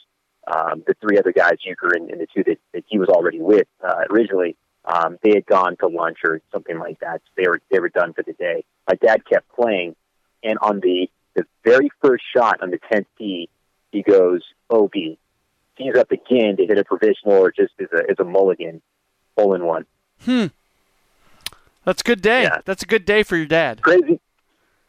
um, the three other guys, Uecker and, and the two that, that he was already with uh, originally, Um, they had gone to lunch or something like that. So they were they were done for the day. My dad kept playing, and on the, the very first shot on the tenth tee, he goes O B. He's up again to hit a provisional or just as a as a mulligan, hole in one. Hmm. That's a good day. Yeah. That's a good day for your dad. Crazy,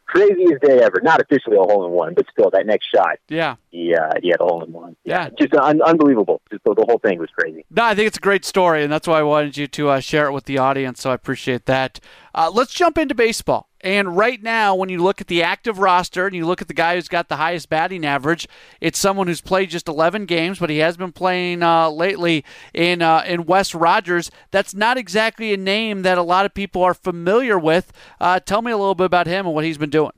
craziest day ever. Not officially a hole in one, but still that next shot. Yeah. He, uh, he had a hole in one. Yeah. yeah. Just un- unbelievable. Just the, the whole thing was crazy. No, I think it's a great story, and that's why I wanted you to uh, share it with the audience, so I appreciate that. Uh, let's jump into baseball. And right now, when you look at the active roster and you look at the guy who's got the highest batting average, it's someone who's played just eleven games, but he has been playing uh, lately in uh, in Wes Rogers. That's not exactly a name that a lot of people are familiar with. Uh, tell me a little bit about him and what he's been doing.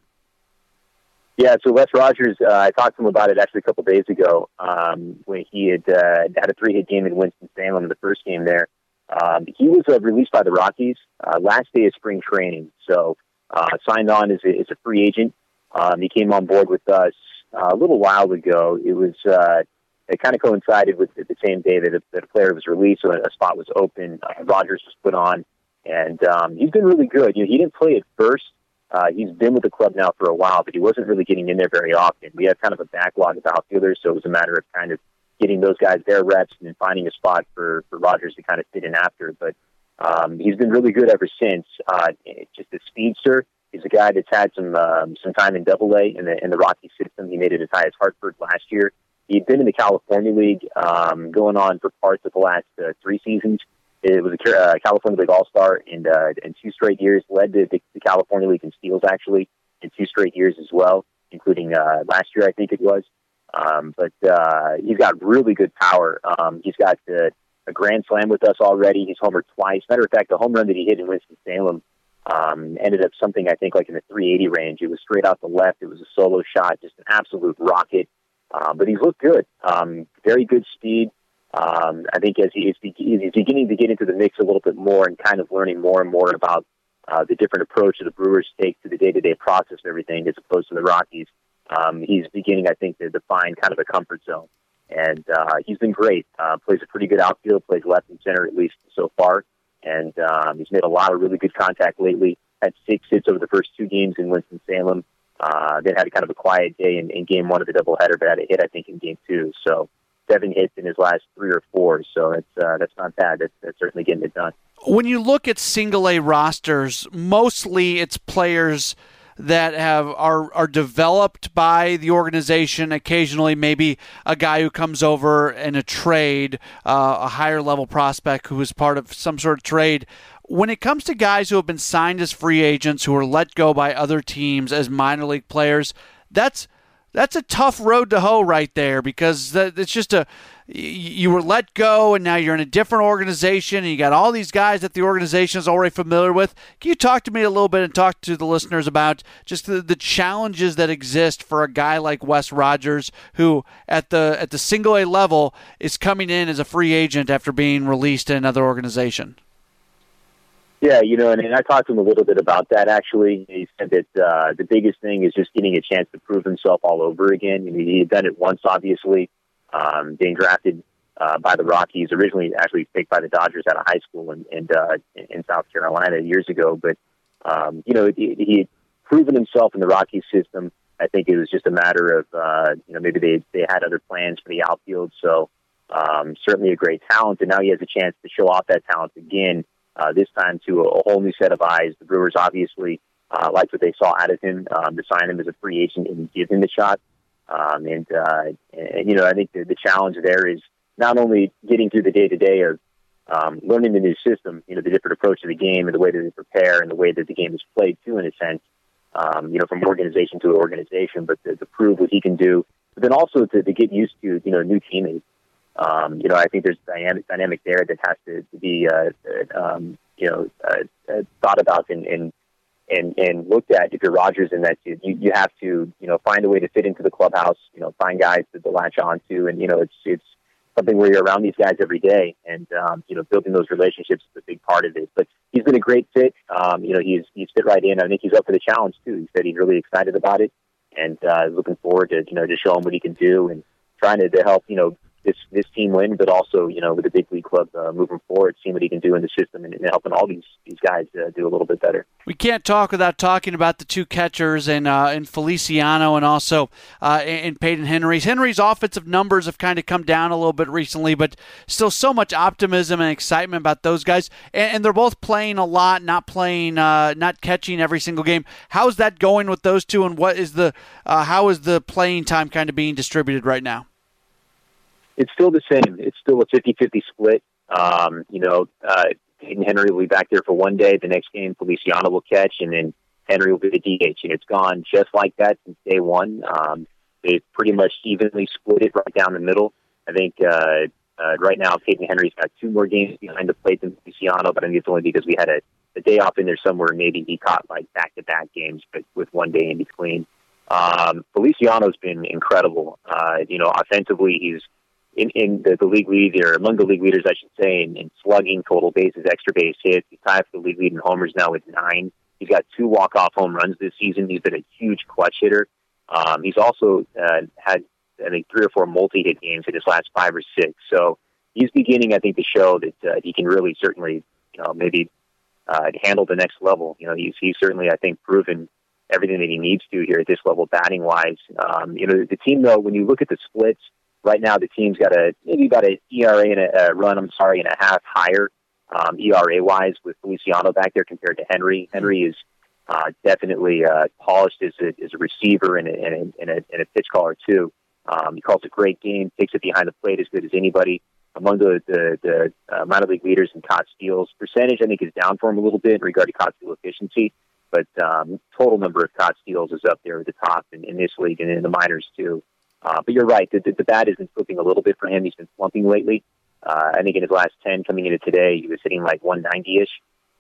Yeah, so Wes Rogers, uh, I talked to him about it actually a couple days ago um, when he had uh, had a three-hit game in Winston-Salem in the first game there. Um, he was uh, released by the Rockies uh, last day of spring training, so... Uh, signed on as a, as a free agent. Um, he came on board with us uh, a little while ago. It was uh, it kind of coincided with the same day that a, that a player was released, so a spot was open. Uh, Rogers was put on, and um, he's been really good. You know, he didn't play at first. Uh, he's been with the club now for a while, but he wasn't really getting in there very often. We have kind of a backlog of outfielders, so it was a matter of kind of getting those guys their reps and then finding a spot for, for Rogers to kind of fit in after. But Um, he's been really good ever since. Uh, just a speedster. He's a guy that's had some um, some time in Double A in the in the Rocky system. He made it as high as Hartford last year. He'd been in the California League, um, going on for parts of the last uh, three seasons. It was a uh, California League All Star in uh, in two straight years. Led the, the California League in steals actually in two straight years as well, including uh, last year I think it was. Um, but uh, he's got really good power. Um, he's got the a grand slam with us already. He's homered twice. Matter of fact, the home run that he hit in Winston-Salem um, ended up something, I think, like in the three eighty range. It was straight out the left. It was a solo shot, just an absolute rocket. Um, but he's looked good. Um, very good speed. um, I think as he is he's beginning to get into the mix a little bit more and kind of learning more and more about uh, the different approach that the Brewers take to the day-to-day process and everything as opposed to the Rockies, um, he's beginning, I think, to define kind of a comfort zone. And uh, he's been great. Uh, plays a pretty good outfield, plays left and center, at least so far. And um, he's made a lot of really good contact lately. Had six hits over the first two games in Winston-Salem. Uh, then had kind of a quiet day in, in game one of the doubleheader, but had a hit, I think, in game two. So seven hits in his last three or four. So that's uh, that's not bad. That's, that's certainly getting it done. When you look at single-A rosters, mostly it's players that have are are developed by the organization. Occasionally, maybe a guy who comes over in a trade, uh, a higher level prospect who is part of some sort of trade. When it comes to guys who have been signed as free agents who are let go by other teams as minor league players, that's that's a tough road to hoe right there, because it's just a you were let go and now you're in a different organization and you got all these guys that the organization is already familiar with. Can you talk to me a little bit and talk to the listeners about just the, the challenges that exist for a guy like Wes Rogers, who at the at the single A level is coming in as a free agent after being released to another organization? Yeah, you know, and, and I talked to him a little bit about that, actually. He said that uh, the biggest thing is just getting a chance to prove himself all over again. I mean, he had done it once, obviously, um, being drafted uh, by the Rockies, originally actually picked by the Dodgers out of high school and, and uh, in South Carolina years ago. But, um, you know, he, he had proven himself in the Rockies system. I think it was just a matter of, uh, you know, maybe they, they had other plans for the outfield. So um, certainly a great talent, and now he has a chance to show off that talent again. Uh, this time to a, a whole new set of eyes. The Brewers obviously uh, liked what they saw out of him, um, to sign him as a free agent and give him the shot. Um, and, uh, and, you know, I think the, the challenge there is not only getting through the day-to-day of um, learning the new system, you know, the different approach to the game and the way that they prepare and the way that the game is played, too, in a sense, um, you know, from organization to organization, but to, to prove what he can do. But then also to, to get used to, you know, new teammates. Um, you know, I think there's a dynamic, dynamic there that has to, to be, uh, um, you know, uh, thought about and, and and and looked at if you're Rogers, and that you you have to, you know, find a way to fit into the clubhouse, you know, find guys to, to latch onto. And, you know, it's it's something where you're around these guys every day, and, um, you know, building those relationships is a big part of it. But he's been a great fit. Um, you know, he's, he's fit right in. I think he's up for the challenge, too. He said he's really excited about it and uh, looking forward to, you know, to show him what he can do and trying to, to help, you know, This this team win, but also, you know, with the big league club uh, moving forward, seeing what he can do in the system and, and helping all these these guys uh, do a little bit better. We can't talk without talking about the two catchers and uh, and Feliciano and also uh, and Payton Henry. Henry's offensive numbers have kind of come down a little bit recently, but still so much optimism and excitement about those guys. And, and they're both playing a lot, not playing, uh, not catching every single game. How's that going with those two, and what is the uh, how is the playing time kind of being distributed right now? It's still the same. It's still a fifty-fifty split. Um, you know, uh, Payton Henry will be back there for one day. The next game, Feliciano will catch, and then Henry will be the D H. And it's gone just like that since day one. Um, they pretty much evenly split it right down the middle. I think uh, uh, right now Payton Henry's got two more games behind the plate than Feliciano, but I think it's only because we had a, a day off in there somewhere. Maybe he caught like back-to-back games, but with one day in between. Um, Feliciano's been incredible. Uh, you know, offensively, he's In, in the, the league lead, or among the league leaders, I should say, in, in slugging, total bases, extra base hits. He's tied for the league lead in homers now with nine. He's got two walk-off home runs this season. He's been a huge clutch hitter. Um, he's also uh, had, I think, three or four multi-hit games in his last five or six. So he's beginning, I think, to show that uh, he can really certainly, you know, maybe uh, handle the next level. You know, he's, he's certainly, I think, proven everything that he needs to here at this level, batting-wise. Um, you know, the, the team, though, when you look at the splits, right now, the team's got a maybe about an E R A and a, a run. I'm sorry, and a half higher um, E R A-wise with Feliciano back there compared to Henry. Henry is uh, definitely uh, polished as a, as a receiver and a, and a, and a, and a pitch caller too. Um, he calls a great game, takes it behind the plate as good as anybody. Among the the, the uh, minor league leaders in caught steals, percentage I think is down for him a little bit in regard to caught steal efficiency, but um, total number of caught steals is up there at the top in, in this league and in the minors too. Uh, but you're right, the, the, the bat has been slipping a little bit for him. He's been slumping lately. Uh, I think in his last ten coming into today, he was hitting like one ninety-ish,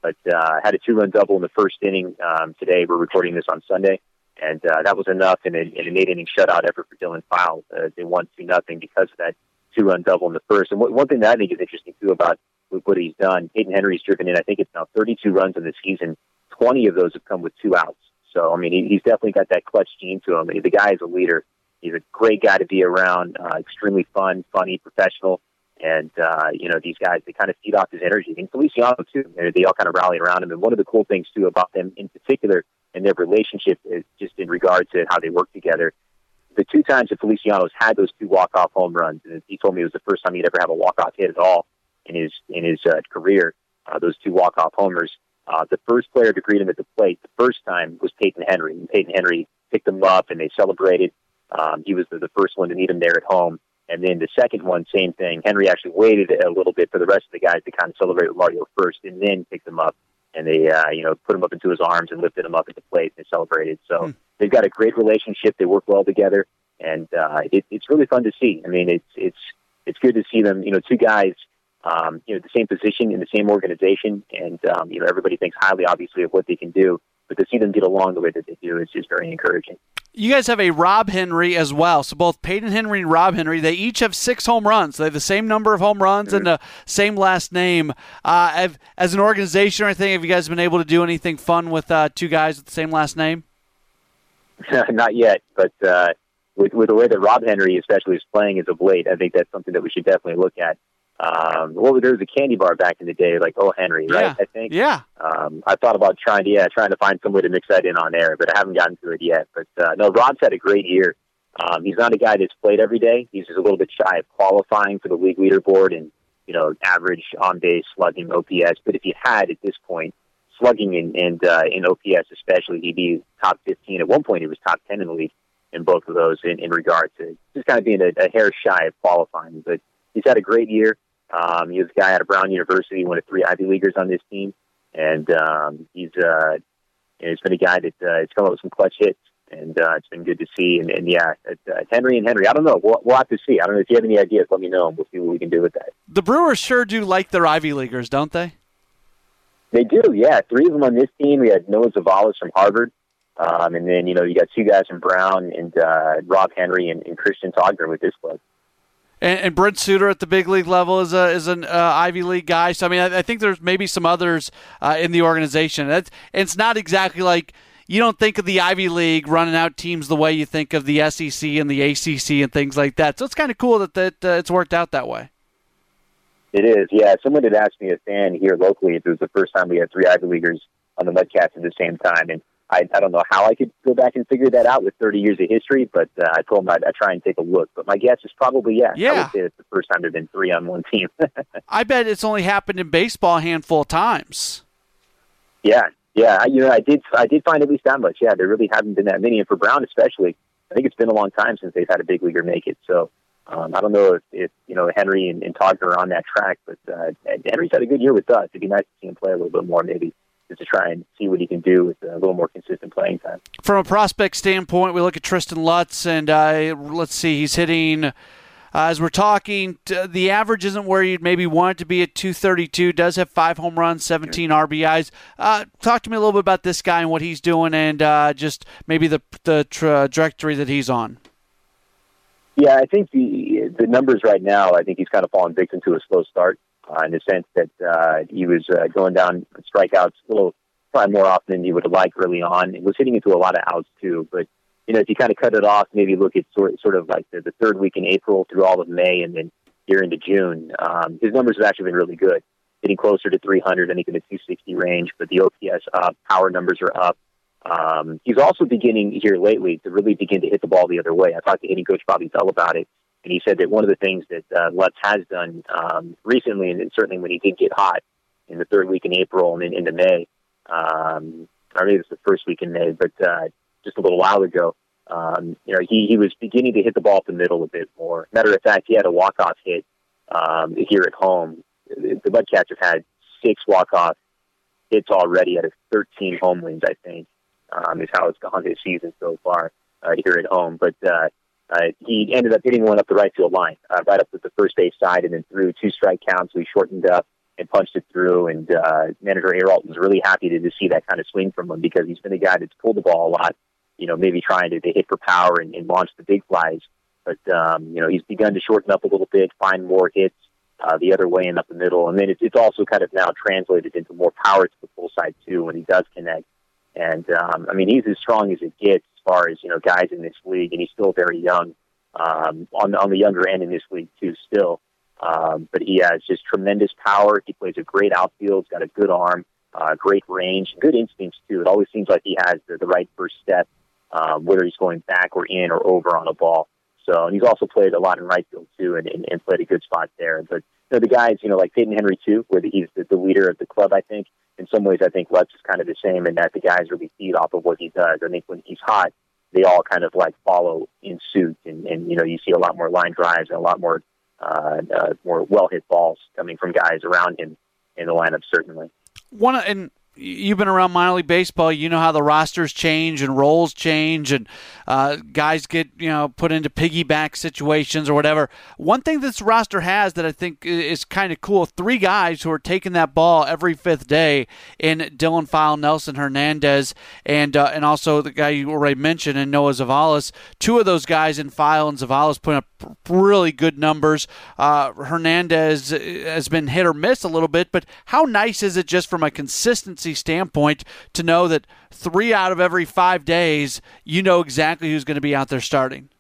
but uh, had a two-run double in the first inning um, today. We're recording this on Sunday, and uh, that was enough in, a, in an eight-inning shutout effort for Dylan File. Uh, they won two nothing because of that two-run double in the first. And one thing that I think is interesting, too, about what he's done, Payton Henry's driven in, I think it's now thirty-two runs in the season. twenty of those have come with two outs. So, I mean, he, he's definitely got that clutch gene to him. The guy is a leader. He's a great guy to be around, uh, extremely fun, funny, professional. And, uh, you know, these guys, they kind of feed off his energy. And Feliciano, too, they all kind of rally around him. And one of the cool things, too, about them in particular and their relationship is just in regard to how they work together. The two times that Feliciano's had those two walk-off home runs, and he told me it was the first time he'd ever have a walk-off hit at all in his in his uh, career, uh, those two walk-off homers. Uh, the first player to greet him at the plate the first time was Payton Henry. And Payton Henry picked him up, and they celebrated. Um, he was the, the first one to meet him there at home. And then the second one, same thing. Henry actually waited a little bit for the rest of the guys to kind of celebrate with Mario first, and then picked him up. And they, uh, you know, put him up into his arms and lifted him up at the plate and celebrated. So mm. they've got a great relationship. They work well together, and uh, it, it's really fun to see. I mean, it's it's it's good to see them. You know, two guys, um, you know, the same position in the same organization, and um, you know, everybody thinks highly, obviously, of what they can do. But to see them get along the way that they do is just very encouraging. You guys have a Rob Henry as well. So both Payton Henry and Rob Henry, they each have six home runs. They have the same number of home runs mm-hmm. and the same last name. Uh, as an organization or anything, have you guys been able to do anything fun with uh, two guys with the same last name? Not yet, but uh, with, with the way that Rob Henry especially is playing as of late, I think that's something that we should definitely look at. Um, well, there was a candy bar back in the day, like Oh Henry, right? Yeah. I think. Yeah. Um, I thought about trying to, yeah, trying to find some way to mix that in on air, but I haven't gotten to it yet. But uh, no, Rob's had a great year. Um, he's not a guy that's played every day. He's just a little bit shy of qualifying for the league leaderboard and, you know, average on base slugging O P S. But if he had at this point slugging and, and uh, in O P S especially, he'd be top fifteen. At one point, he was top ten in the league in both of those. In, in regard to just kind of being a, a hair shy of qualifying, but he's had a great year. Um, he was a guy out of Brown University, one of three Ivy Leaguers on this team, and um, he's uh, it's been a guy that uh, has come up with some clutch hits, and uh, it's been good to see. And, and yeah, it's, uh, it's Henry and Henry. I don't know. We'll, we'll have to see. I don't know if you have any ideas. Let me know, and we'll see what we can do with that. The Brewers sure do like their Ivy Leaguers, don't they? They do. Yeah, three of them on this team. We had Noah Zavalas from Harvard, um, and then you know you got two guys from Brown and uh, Rob Henry and, and Christian Togner with this club. And, and Brent Suter at the big league level is a is an uh, Ivy League guy. So I mean, I, I think there's maybe some others uh, in the organization. That's, it's not exactly like you don't think of the Ivy League running out teams the way you think of the S E C and the A C C and things like that. So it's kind of cool that that uh, it's worked out that way. It is, yeah. Someone had asked me, a fan here locally, if it was the first time we had three Ivy Leaguers on the Mudcats at the same time, and I, I don't know how I could go back and figure that out with thirty years of history, but uh, I told him I'd, I'd try and take a look. But my guess is probably, yeah, yeah. I would say it's the first time there have been three on one team. I bet it's only happened in baseball a handful of times. Yeah, yeah. I, you know, I did I did find at least that much. Yeah, there really haven't been that many. And for Brown especially, I think it's been a long time since they've had a big leaguer make it. So um, I don't know if, if you know Henry and, and Togner are on that track, but uh, Henry's had a good year with us. It'd be nice to see him play a little bit more maybe, just to try and see what he can do with a little more consistent playing time. From a prospect standpoint, we look at Tristan Lutz, and uh, let's see, he's hitting, uh, as we're talking, t- the average isn't where you'd maybe want it to be at two thirty-two, does have five home runs, seventeen sure. R B Is. Uh, talk to me a little bit about this guy and what he's doing and uh, just maybe the, the trajectory that he's on. Yeah, I think the the numbers right now, I think he's kind of fallen victim to a slow start. Uh, in the sense that uh, he was uh, going down strikeouts a little, probably more often than you would have liked early on. It was hitting into a lot of outs too. But, you know, if you kind of cut it off, maybe look at sort, sort of like the, the third week in April through all of May and then here into June, um, his numbers have actually been really good. Getting closer to three hundred, I think in the two sixty range, but the O P S up, power numbers are up. Um, he's also beginning here lately to really begin to hit the ball the other way. I talked to hitting coach Bobby Bell about it. And he said that one of the things that uh, Lutz has done um, recently, and certainly when he did get hot in the third week in April and then into May, um, or maybe it's the first week in May, but uh, just a little while ago, um, you know, he, he was beginning to hit the ball up the middle a bit more. Matter of fact, he had a walk-off hit um, here at home. The Mudcats have had six walk-off hits already out of thirteen home wins, I think, um, is how it's gone this season so far uh, here at home. But uh Uh, he ended up hitting one up the right field line, uh, right up to the first base side, and then threw two strike counts. We shortened up and punched it through, and uh, manager Airalt was really happy to, to see that kind of swing from him because he's been a guy that's pulled the ball a lot, you know, maybe trying to, to hit for power and, and launch the big flies. But, um, you know, he's begun to shorten up a little bit, find more hits uh, the other way and up the middle. And then it's, it's also kind of now translated into more power to the full side, too, when he does connect. And, um, I mean, he's as strong as it gets as far as, you know, guys in this league, and he's still very young um, on, on the younger end in this league, too, still. Um, but he has just tremendous power. He plays a great outfield, got a good arm, uh, great range, good instincts, too. It always seems like he has the, the right first step, um, whether he's going back or in or over on a ball. So, and he's also played a lot in right field, too, and, and, and played a good spot there. But, you know, the guys, you know, like Payton Henry, too, where the, he's the, the leader of the club, I think. In some ways, I think Lutz is kind of the same in that the guys really feed off of what he does. I think when he's hot, they all kind of, like, follow in suit. And, and you know, you see a lot more line drives and a lot more uh, uh, more well-hit balls coming from guys around him in the lineup, certainly. One, and you've been around minor league baseball. You know how the rosters change and roles change and uh, guys get, you know, put into piggyback situations or whatever. One thing this roster has that I think is kind of cool, three guys who are taking that ball every fifth day in Dylan File, Nelson Hernandez, and uh, and also the guy you already mentioned in Noah Zavales. Two of those guys in File and Zavales putting up really good numbers. Uh, Hernandez has been hit or miss a little bit, but how nice is it just from a consistency standpoint to know that three out of every five days you know exactly who's going to be out there starting?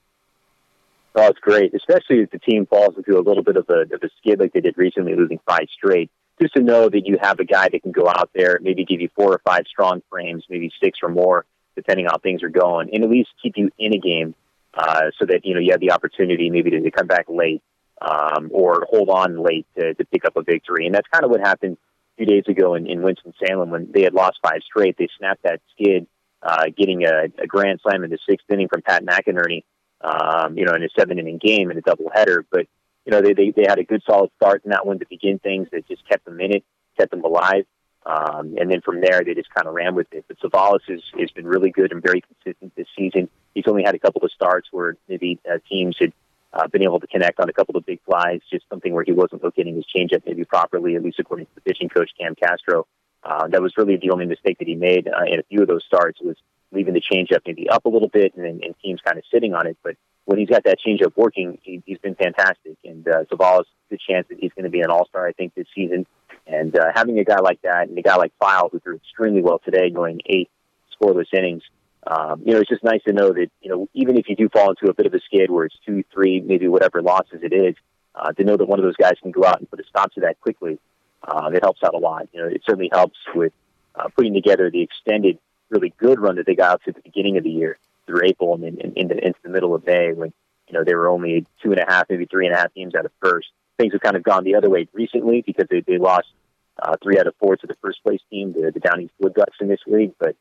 Oh, it's great, especially if the team falls into a little bit of a, of a skid like they did recently, losing five straight. Just to know that you have a guy that can go out there, maybe give you four or five strong frames, maybe six or more, depending on how things are going, and at least keep you in a game uh, so that you know you have the opportunity maybe to, to come back late um, or hold on late to, to pick up a victory. And that's kind of what happened a few days ago in, in Winston-Salem when they had lost five straight. They snapped that skid, uh, getting a, a grand slam in the sixth inning from Pat McInerney, um, you know, in a seven-inning game in a doubleheader. But, you know, they, they, they had a good solid start in that one to begin things that just kept them in it, kept them alive. Um, and then from there, they just kind of ran with it. But Zavales has, has been really good and very consistent this season. He's only had a couple of starts where maybe uh, teams had Uh, been able to connect on a couple of big flies, just something where he wasn't locating his changeup maybe properly, at least according to the pitching coach, Cam Castro. Uh, that was really the only mistake that he made uh, in a few of those starts, was leaving the changeup maybe up a little bit and, and teams kind of sitting on it. But when he's got that changeup working, he, he's been fantastic. And uh, Zavala's the chance that he's going to be an all-star, I think, this season. And uh, having a guy like that and a guy like File, who threw extremely well today, going eight scoreless innings, Um, you know, it's just nice to know that, you know, even if you do fall into a bit of a skid where it's two, three, maybe whatever losses it is, uh, to know that one of those guys can go out and put a stop to that quickly, uh, it helps out a lot. You know, it certainly helps with uh, putting together the extended, really good run that they got up to the beginning of the year through April and then in, in, in into the middle of May when, you know, they were only two and a half, maybe three and a half games out of first. Things have kind of gone the other way recently because they, they lost uh, three out of four to the first place team, the, the Down East Wood Ducks in this league, but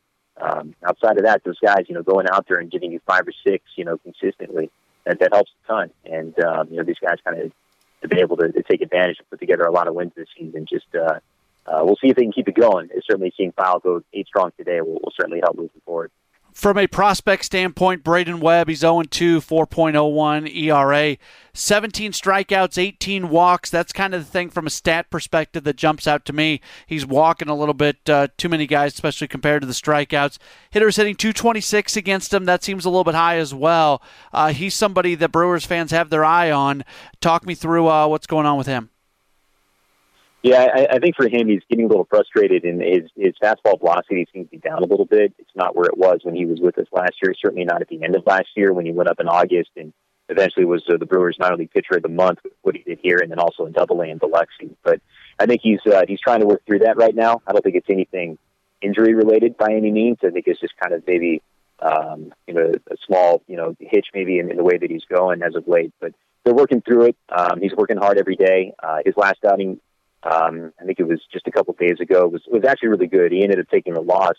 Um, outside of that, those guys, you know, going out there and giving you five or six, you know, consistently, that, that helps a ton. And, um, you know, these guys kind of to be able to, to take advantage and put together a lot of wins this season. Just, uh, uh, we'll see if they can keep it going. It's certainly seeing File go eight strong today will, will certainly help moving forward. From a prospect standpoint, Braden Webb, he's oh and two, four point oh one E R A, seventeen strikeouts, eighteen walks. That's kind of the thing from a stat perspective that jumps out to me. He's walking a little bit uh, too many guys, especially compared to the strikeouts. Hitters hitting two twenty-six against him. That seems a little bit high as well. Uh, he's somebody that Brewers fans have their eye on. Talk me through uh, what's going on with him. Yeah, I, I think for him, he's getting a little frustrated, and his, his fastball velocity seems to be down a little bit. It's not where it was when he was with us last year, certainly not at the end of last year when he went up in August and eventually was uh, the Brewers' minor league pitcher of the month, what he did here, and then also in Double A in Biloxi. But I think he's uh, he's trying to work through that right now. I don't think it's anything injury-related by any means. I think it's just kind of maybe um, you know a small you know hitch maybe in, in the way that he's going as of late. But they're working through it. Um, he's working hard every day. Uh, his last outing, Um, I think it was just a couple of days ago, it was, it was actually really good. He ended up taking a loss,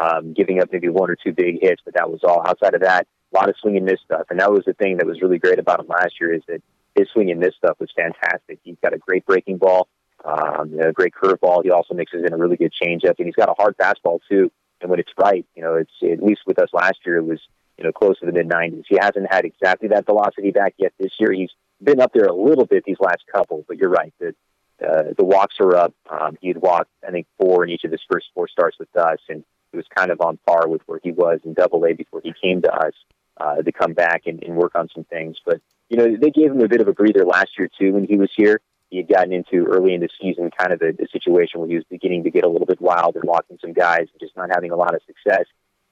um, giving up maybe one or two big hits, but that was all. Outside of that, a lot of swing and miss stuff. And that was the thing that was really great about him last year, is that his swing and miss stuff was fantastic. He's got a great breaking ball, um, you know, a great curveball. He also mixes in a really good changeup, and he's got a hard fastball too. And when it's right, you know, it's at least with us last year, it was, you know, close to the mid nineties. He hasn't had exactly that velocity back yet this year. He's been up there a little bit these last couple, but you're right, that Uh, the walks are up. Um, he had walked, I think, four in each of his first four starts with us, and it was kind of on par with where he was in Double A before he came to us. uh, to come back and, and work on some things. But, you know, they gave him a bit of a breather last year, too, when he was here. He had gotten into early in the season kind of a, a situation where he was beginning to get a little bit wild and walking some guys and just not having a lot of success.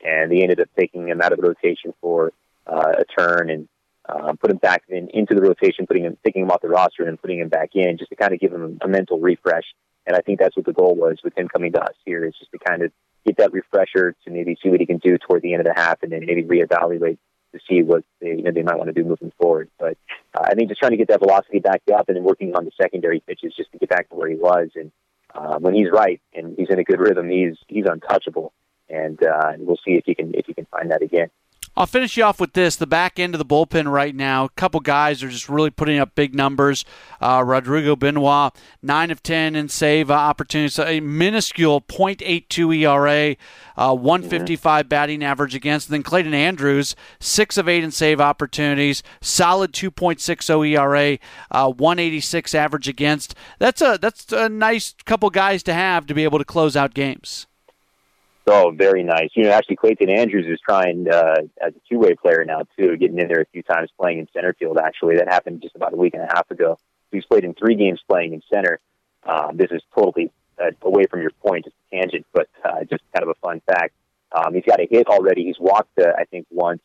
And they ended up taking him out of the rotation for uh, a turn and um, put him back in, into the rotation, putting him, taking him off the roster and putting him back in just to kind of give him a mental refresh. And I think that's what the goal was with him coming to us here, is just to kind of get that refresher to maybe see what he can do toward the end of the half and then maybe reevaluate to see what they, you know, they might want to do moving forward. But uh, I think just trying to get that velocity back up and then working on the secondary pitches just to get back to where he was. And uh, when he's right and he's in a good rhythm, he's he's untouchable. And uh, we'll see if you can if you can find that again. I'll finish you off with this. The back end of the bullpen right now, a couple guys are just really putting up big numbers. Uh, Rodrigo Benoit, nine of ten in save uh, opportunities, a minuscule point eight two E R A, uh, one fifty-five batting average against. And then Clayton Andrews, six of eight in save opportunities, solid two point six oh E R A, uh, one eighty-six average against. That's a, that's a nice couple guys to have to be able to close out games. Oh, very nice. You know, actually, Clayton Andrews is trying uh, as a two-way player now, too, getting in there a few times playing in center field, actually. That happened just about a week and a half ago. He's played in three games playing in center. Um, this is totally uh, away from your point, just a tangent, but uh, just kind of a fun fact. Um, he's got a hit already. He's walked, uh, I think, once,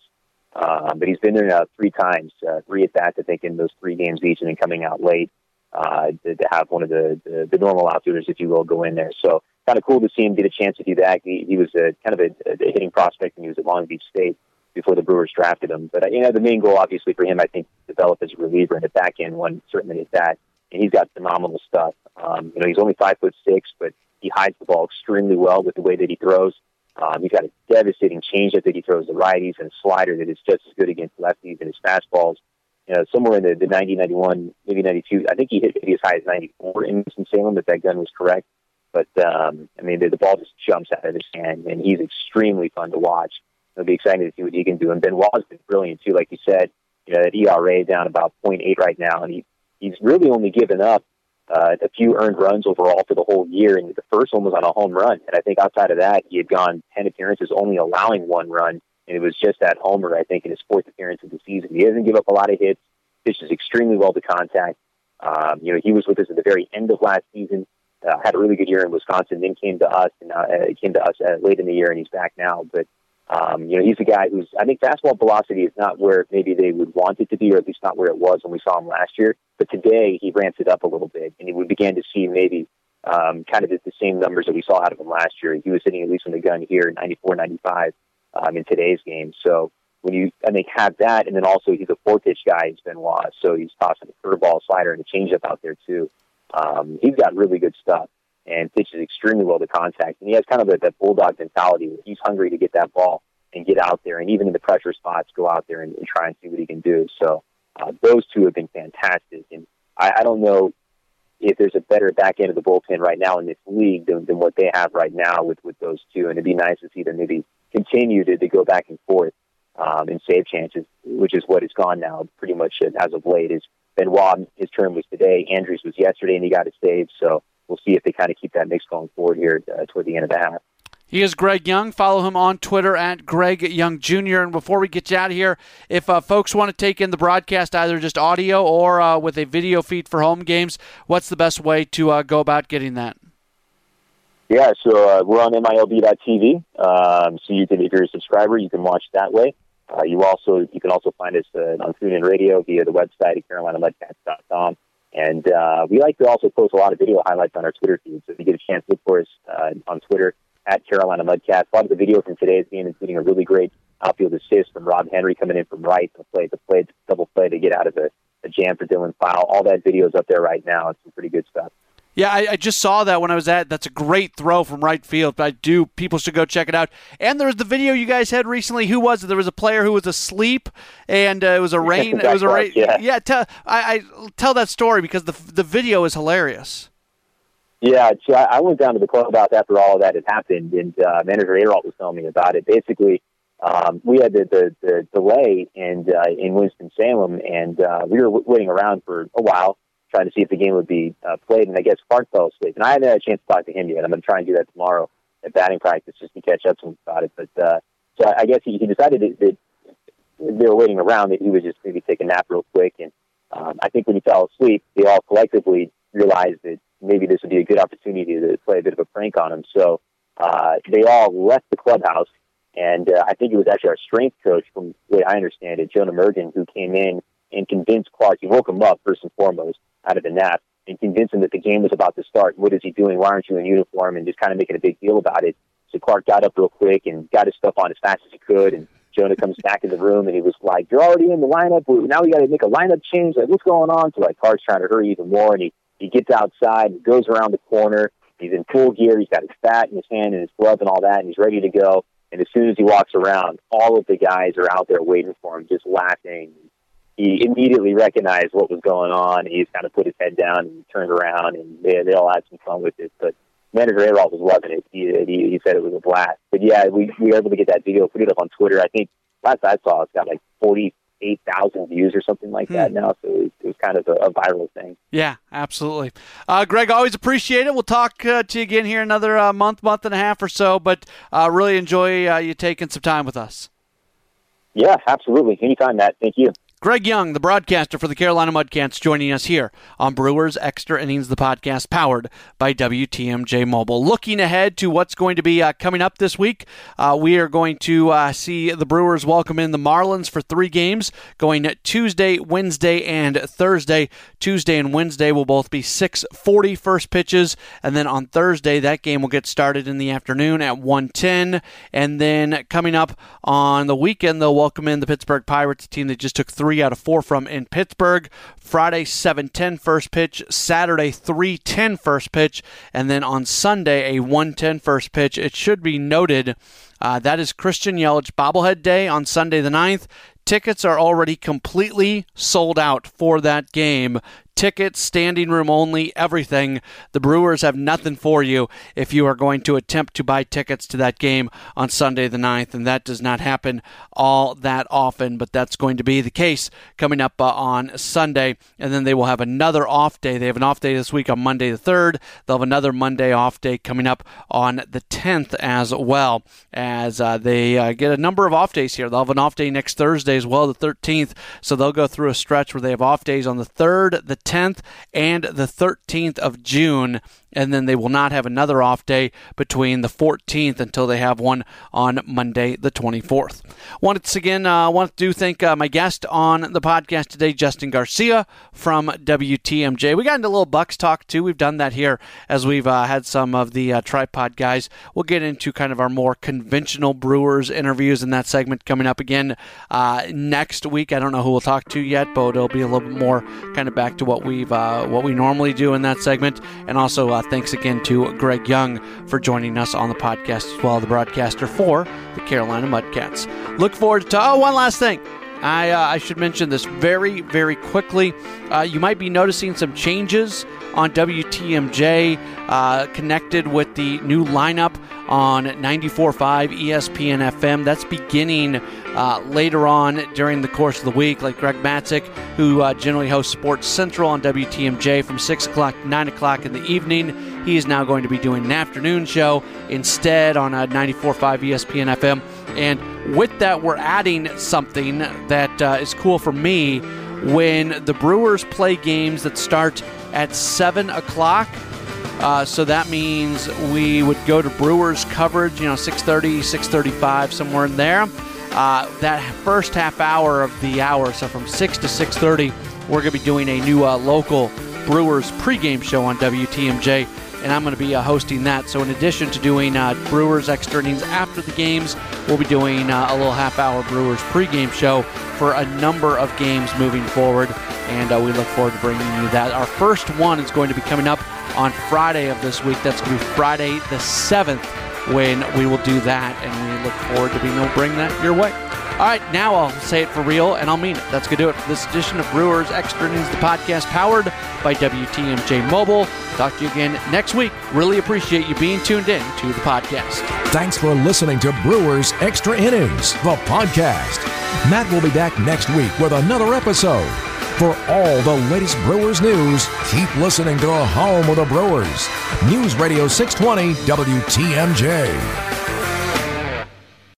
um, but he's been there now three times, uh, three at-bats, I think, in those three games each, and then coming out late uh, to, to have one of the, the, the normal outfielders, if you will, go in there. So, kind of cool to see him get a chance to do that. He, he was a, kind of a, a hitting prospect, and he was at Long Beach State before the Brewers drafted him. But, you know, the main goal, obviously, for him, I think, to develop as a reliever and a back-end one, certainly at that. And he's got phenomenal stuff. Um, you know, he's only five foot six, but he hides the ball extremely well with the way that he throws. Um, he's got a devastating changeup that he throws to righties and a slider that is just as good against lefties and his fastballs. You know, somewhere in the, the ninety, ninety-one, maybe ninety-two. I think he hit maybe as high as ninety-four in Winston-Salem, if that gun was correct. But, um, I mean, the, the ball just jumps out of his hand, and he's extremely fun to watch. It'll be exciting to see what he can do. And Benoit's been brilliant, too. Like you said, you know, that E R A down about point eight right now, and he, he's really only given up uh, a few earned runs overall for the whole year, and the first one was on a home run. And I think outside of that, he had gone ten appearances, only allowing one run, and it was just that homer, I think, in his fourth appearance of the season. He doesn't give up a lot of hits, pitches extremely well to contact. Um, you know, he was with us at the very end of last season. Uh, had a really good year in Wisconsin, then came to us, and uh, came to us uh, late in the year, and he's back now. But um, you know, he's a guy who's, I think, fastball velocity is not where maybe they would want it to be, or at least not where it was when we saw him last year. But today he ramps it up a little bit, and we began to see maybe um, kind of the, the same numbers that we saw out of him last year. He was hitting at least on the gun here, ninety-four, ninety-five um, in today's game. So when you, I think, have that, and then also he's a four-pitch guy, he's Benoit, so he's tossing a curveball, slider, and a changeup out there too. Um, he's got really good stuff and pitches extremely well to contact. And he has kind of a, that bulldog mentality where he's hungry to get that ball and get out there. And even in the pressure spots, go out there and, and try and see what he can do. So uh, those two have been fantastic. And I, I don't know if there's a better back end of the bullpen right now in this league than, than what they have right now with, with those two. And it'd be nice to see them maybe continue to, to go back and forth um, and save chances, which is what it's gone now pretty much as of late is, Benoit, his term was today. Andrews was yesterday, and he got a save. So we'll see if they kind of keep that mix going forward here uh, toward the end of the half. He is Greg Young. Follow him on Twitter at Greg Young Junior And before we get you out of here, if uh, folks want to take in the broadcast, either just audio or uh, with a video feed for home games, what's the best way to uh, go about getting that? Yeah, so uh, we're on M I L B dot T V. Um, so you can, if you're a subscriber, you can watch that way. Uh, you also you can also find us uh, on TuneIn Radio via the website at Carolina Mudcats dot com. And uh, we like to also post a lot of video highlights on our Twitter feed. So if you get a chance, look for us uh, on Twitter at Carolina Mudcats. A lot of the video from today's game, including a really great outfield assist from Rob Henry coming in from right, the play, the play, double play to get out of the, the jam for Dylan File. All that video is up there right now. It's some pretty good stuff. Yeah, I, I just saw that when I was at. That's a great throw from right field. But I do. People should go check it out. And there was the video you guys had recently. Who was it? There was a player who was asleep, and uh, it was a rain. It was a rain. Yeah, yeah tell, I, I tell that story because the the video is hilarious. Yeah, so I went down to the clubhouse after all of that had happened, and uh, manager Adderall was telling me about it. Basically, um, we had the, the, the delay and uh, in Winston-Salem, and uh, we were waiting around for a while, trying to see if the game would be uh, played, and I guess Clark fell asleep. And I haven't had a chance to talk to him yet. I'm going to try and do that tomorrow at batting practice just to catch up to him about it. But uh, so I guess he, he decided that they were waiting around that he would just maybe take a nap real quick. And um, I think when he fell asleep, they all collectively realized that maybe this would be a good opportunity to play a bit of a prank on him. So uh, they all left the clubhouse. And uh, I think it was actually our strength coach, from the way I understand it, Jonah Mergen, who came in and convinced Clark. He woke him up, first and foremost, out of the nap, and convinced him that the game was about to start. What is he doing? Why aren't you in uniform? And just kind of making a big deal about it. So Clark got up real quick and got his stuff on as fast as he could. And Jonah comes back in the room, and he was like, you're already in the lineup. Now we got to make a lineup change. Like, what's going on? So, like, Clark's trying to hurry even more. And he, he gets outside and goes around the corner. He's in full gear. He's got his bat in his hand and his glove and all that, and he's ready to go. And as soon as he walks around, all of the guys are out there waiting for him, just laughing. He immediately recognized what was going on. He just kind of put his head down and turned around, and they, they all had some fun with it. But Manager Aralt was loving it. He, he, he said it was a blast. But, yeah, we, we were able to get that video, put it up on Twitter. I think last I saw, it's got like forty-eight thousand views or something like that hmm. now. So it was, it was kind of a, a viral thing. Yeah, absolutely. Uh, Greg, always appreciate it. We'll talk uh, to you again here another uh, month, month and a half or so, but uh, really enjoy uh, you taking some time with us. Yeah, absolutely. Anytime, Matt. Thank you. Greg Young, the broadcaster for the Carolina Mudcats, joining us here on Brewers Extra Innings, the podcast powered by W T M J Mobile. Looking ahead to what's going to be uh, coming up this week, uh, we are going to uh, see the Brewers welcome in the Marlins for three games, going Tuesday, Wednesday, and Thursday. Tuesday and Wednesday will both be six forty first pitches, and then on Thursday, that game will get started in the afternoon at one ten, and then coming up on the weekend, they'll welcome in the Pittsburgh Pirates, a team that just took three Three out of four from in Pittsburgh. Friday, seven ten first pitch. Saturday, three ten first pitch. And then on Sunday, a one ten first pitch. It should be noted uh, that is Christian Yelich bobblehead day on Sunday the ninth. Tickets are already completely sold out for that game. Tickets, standing room only, everything. The Brewers have nothing for you if you are going to attempt to buy tickets to that game on Sunday the ninth, and that does not happen all that often, but that's going to be the case coming up uh, on Sunday, and then they will have another off day. They have an off day this week on Monday the third. They'll have another Monday off day coming up on the tenth as well, as uh, they uh, get a number of off days here. They'll have an off day next Thursday as well, the thirteenth, so they'll go through a stretch where they have off days on the third, the tenth, and the thirteenth of June, and then they will not have another off day between the fourteenth until they have one on Monday the twenty-fourth. Once again, I uh, want to thank uh, my guest on the podcast today, Justin Garcia from W T M J. We got into a little Bucks talk, too. We've done that here as we've uh, had some of the uh, TryPod guys. We'll get into kind of our more conventional Brewers interviews in that segment coming up again uh, next week. I don't know who we'll talk to yet, but it'll be a little bit more kind of back to what we've uh, what we normally do in that segment. And also, uh, thanks again to Greg Young for joining us on the podcast as well, the broadcaster for the Carolina Mudcats. Look forward to... Oh, one last thing. I, uh, I should mention this very, very quickly. Uh, you might be noticing some changes on W T M J uh, connected with the new lineup on ninety-four point five E S P N F M. That's beginning uh, later on during the course of the week. Like Greg Matzik, who uh, generally hosts Sports Central on W T M J from six o'clock to nine o'clock in the evening, he is now going to be doing an afternoon show instead on uh, ninety-four point five E S P N F M. And with that, we're adding something that uh, is cool for me. When the Brewers play games that start at seven o'clock, uh, so that means we would go to Brewers coverage, you know, six thirty, six thirty-five, somewhere in there. Uh, that first half hour of the hour, so from six to six thirty, we're going to be doing a new uh, local Brewers pregame show on W T M J. And I'm going to be uh, hosting that. So in addition to doing uh, Brewers Extra Innings after the games, we'll be doing uh, a little half-hour Brewers pregame show for a number of games moving forward, and uh, we look forward to bringing you that. Our first one is going to be coming up on Friday of this week. That's going to be Friday the seventh when we will do that, and we look forward to being able to bring that your way. All right, now I'll say it for real, and I'll mean it. That's going to do it for this edition of Brewers Extra Innings, the podcast powered by W T M J Mobile. Talk to you again next week. Really appreciate you being tuned in to the podcast. Thanks for listening to Brewers Extra Innings, the podcast. Matt will be back next week with another episode. For all the latest Brewers news, keep listening to A Home of the Brewers. News Radio six twenty W T M J.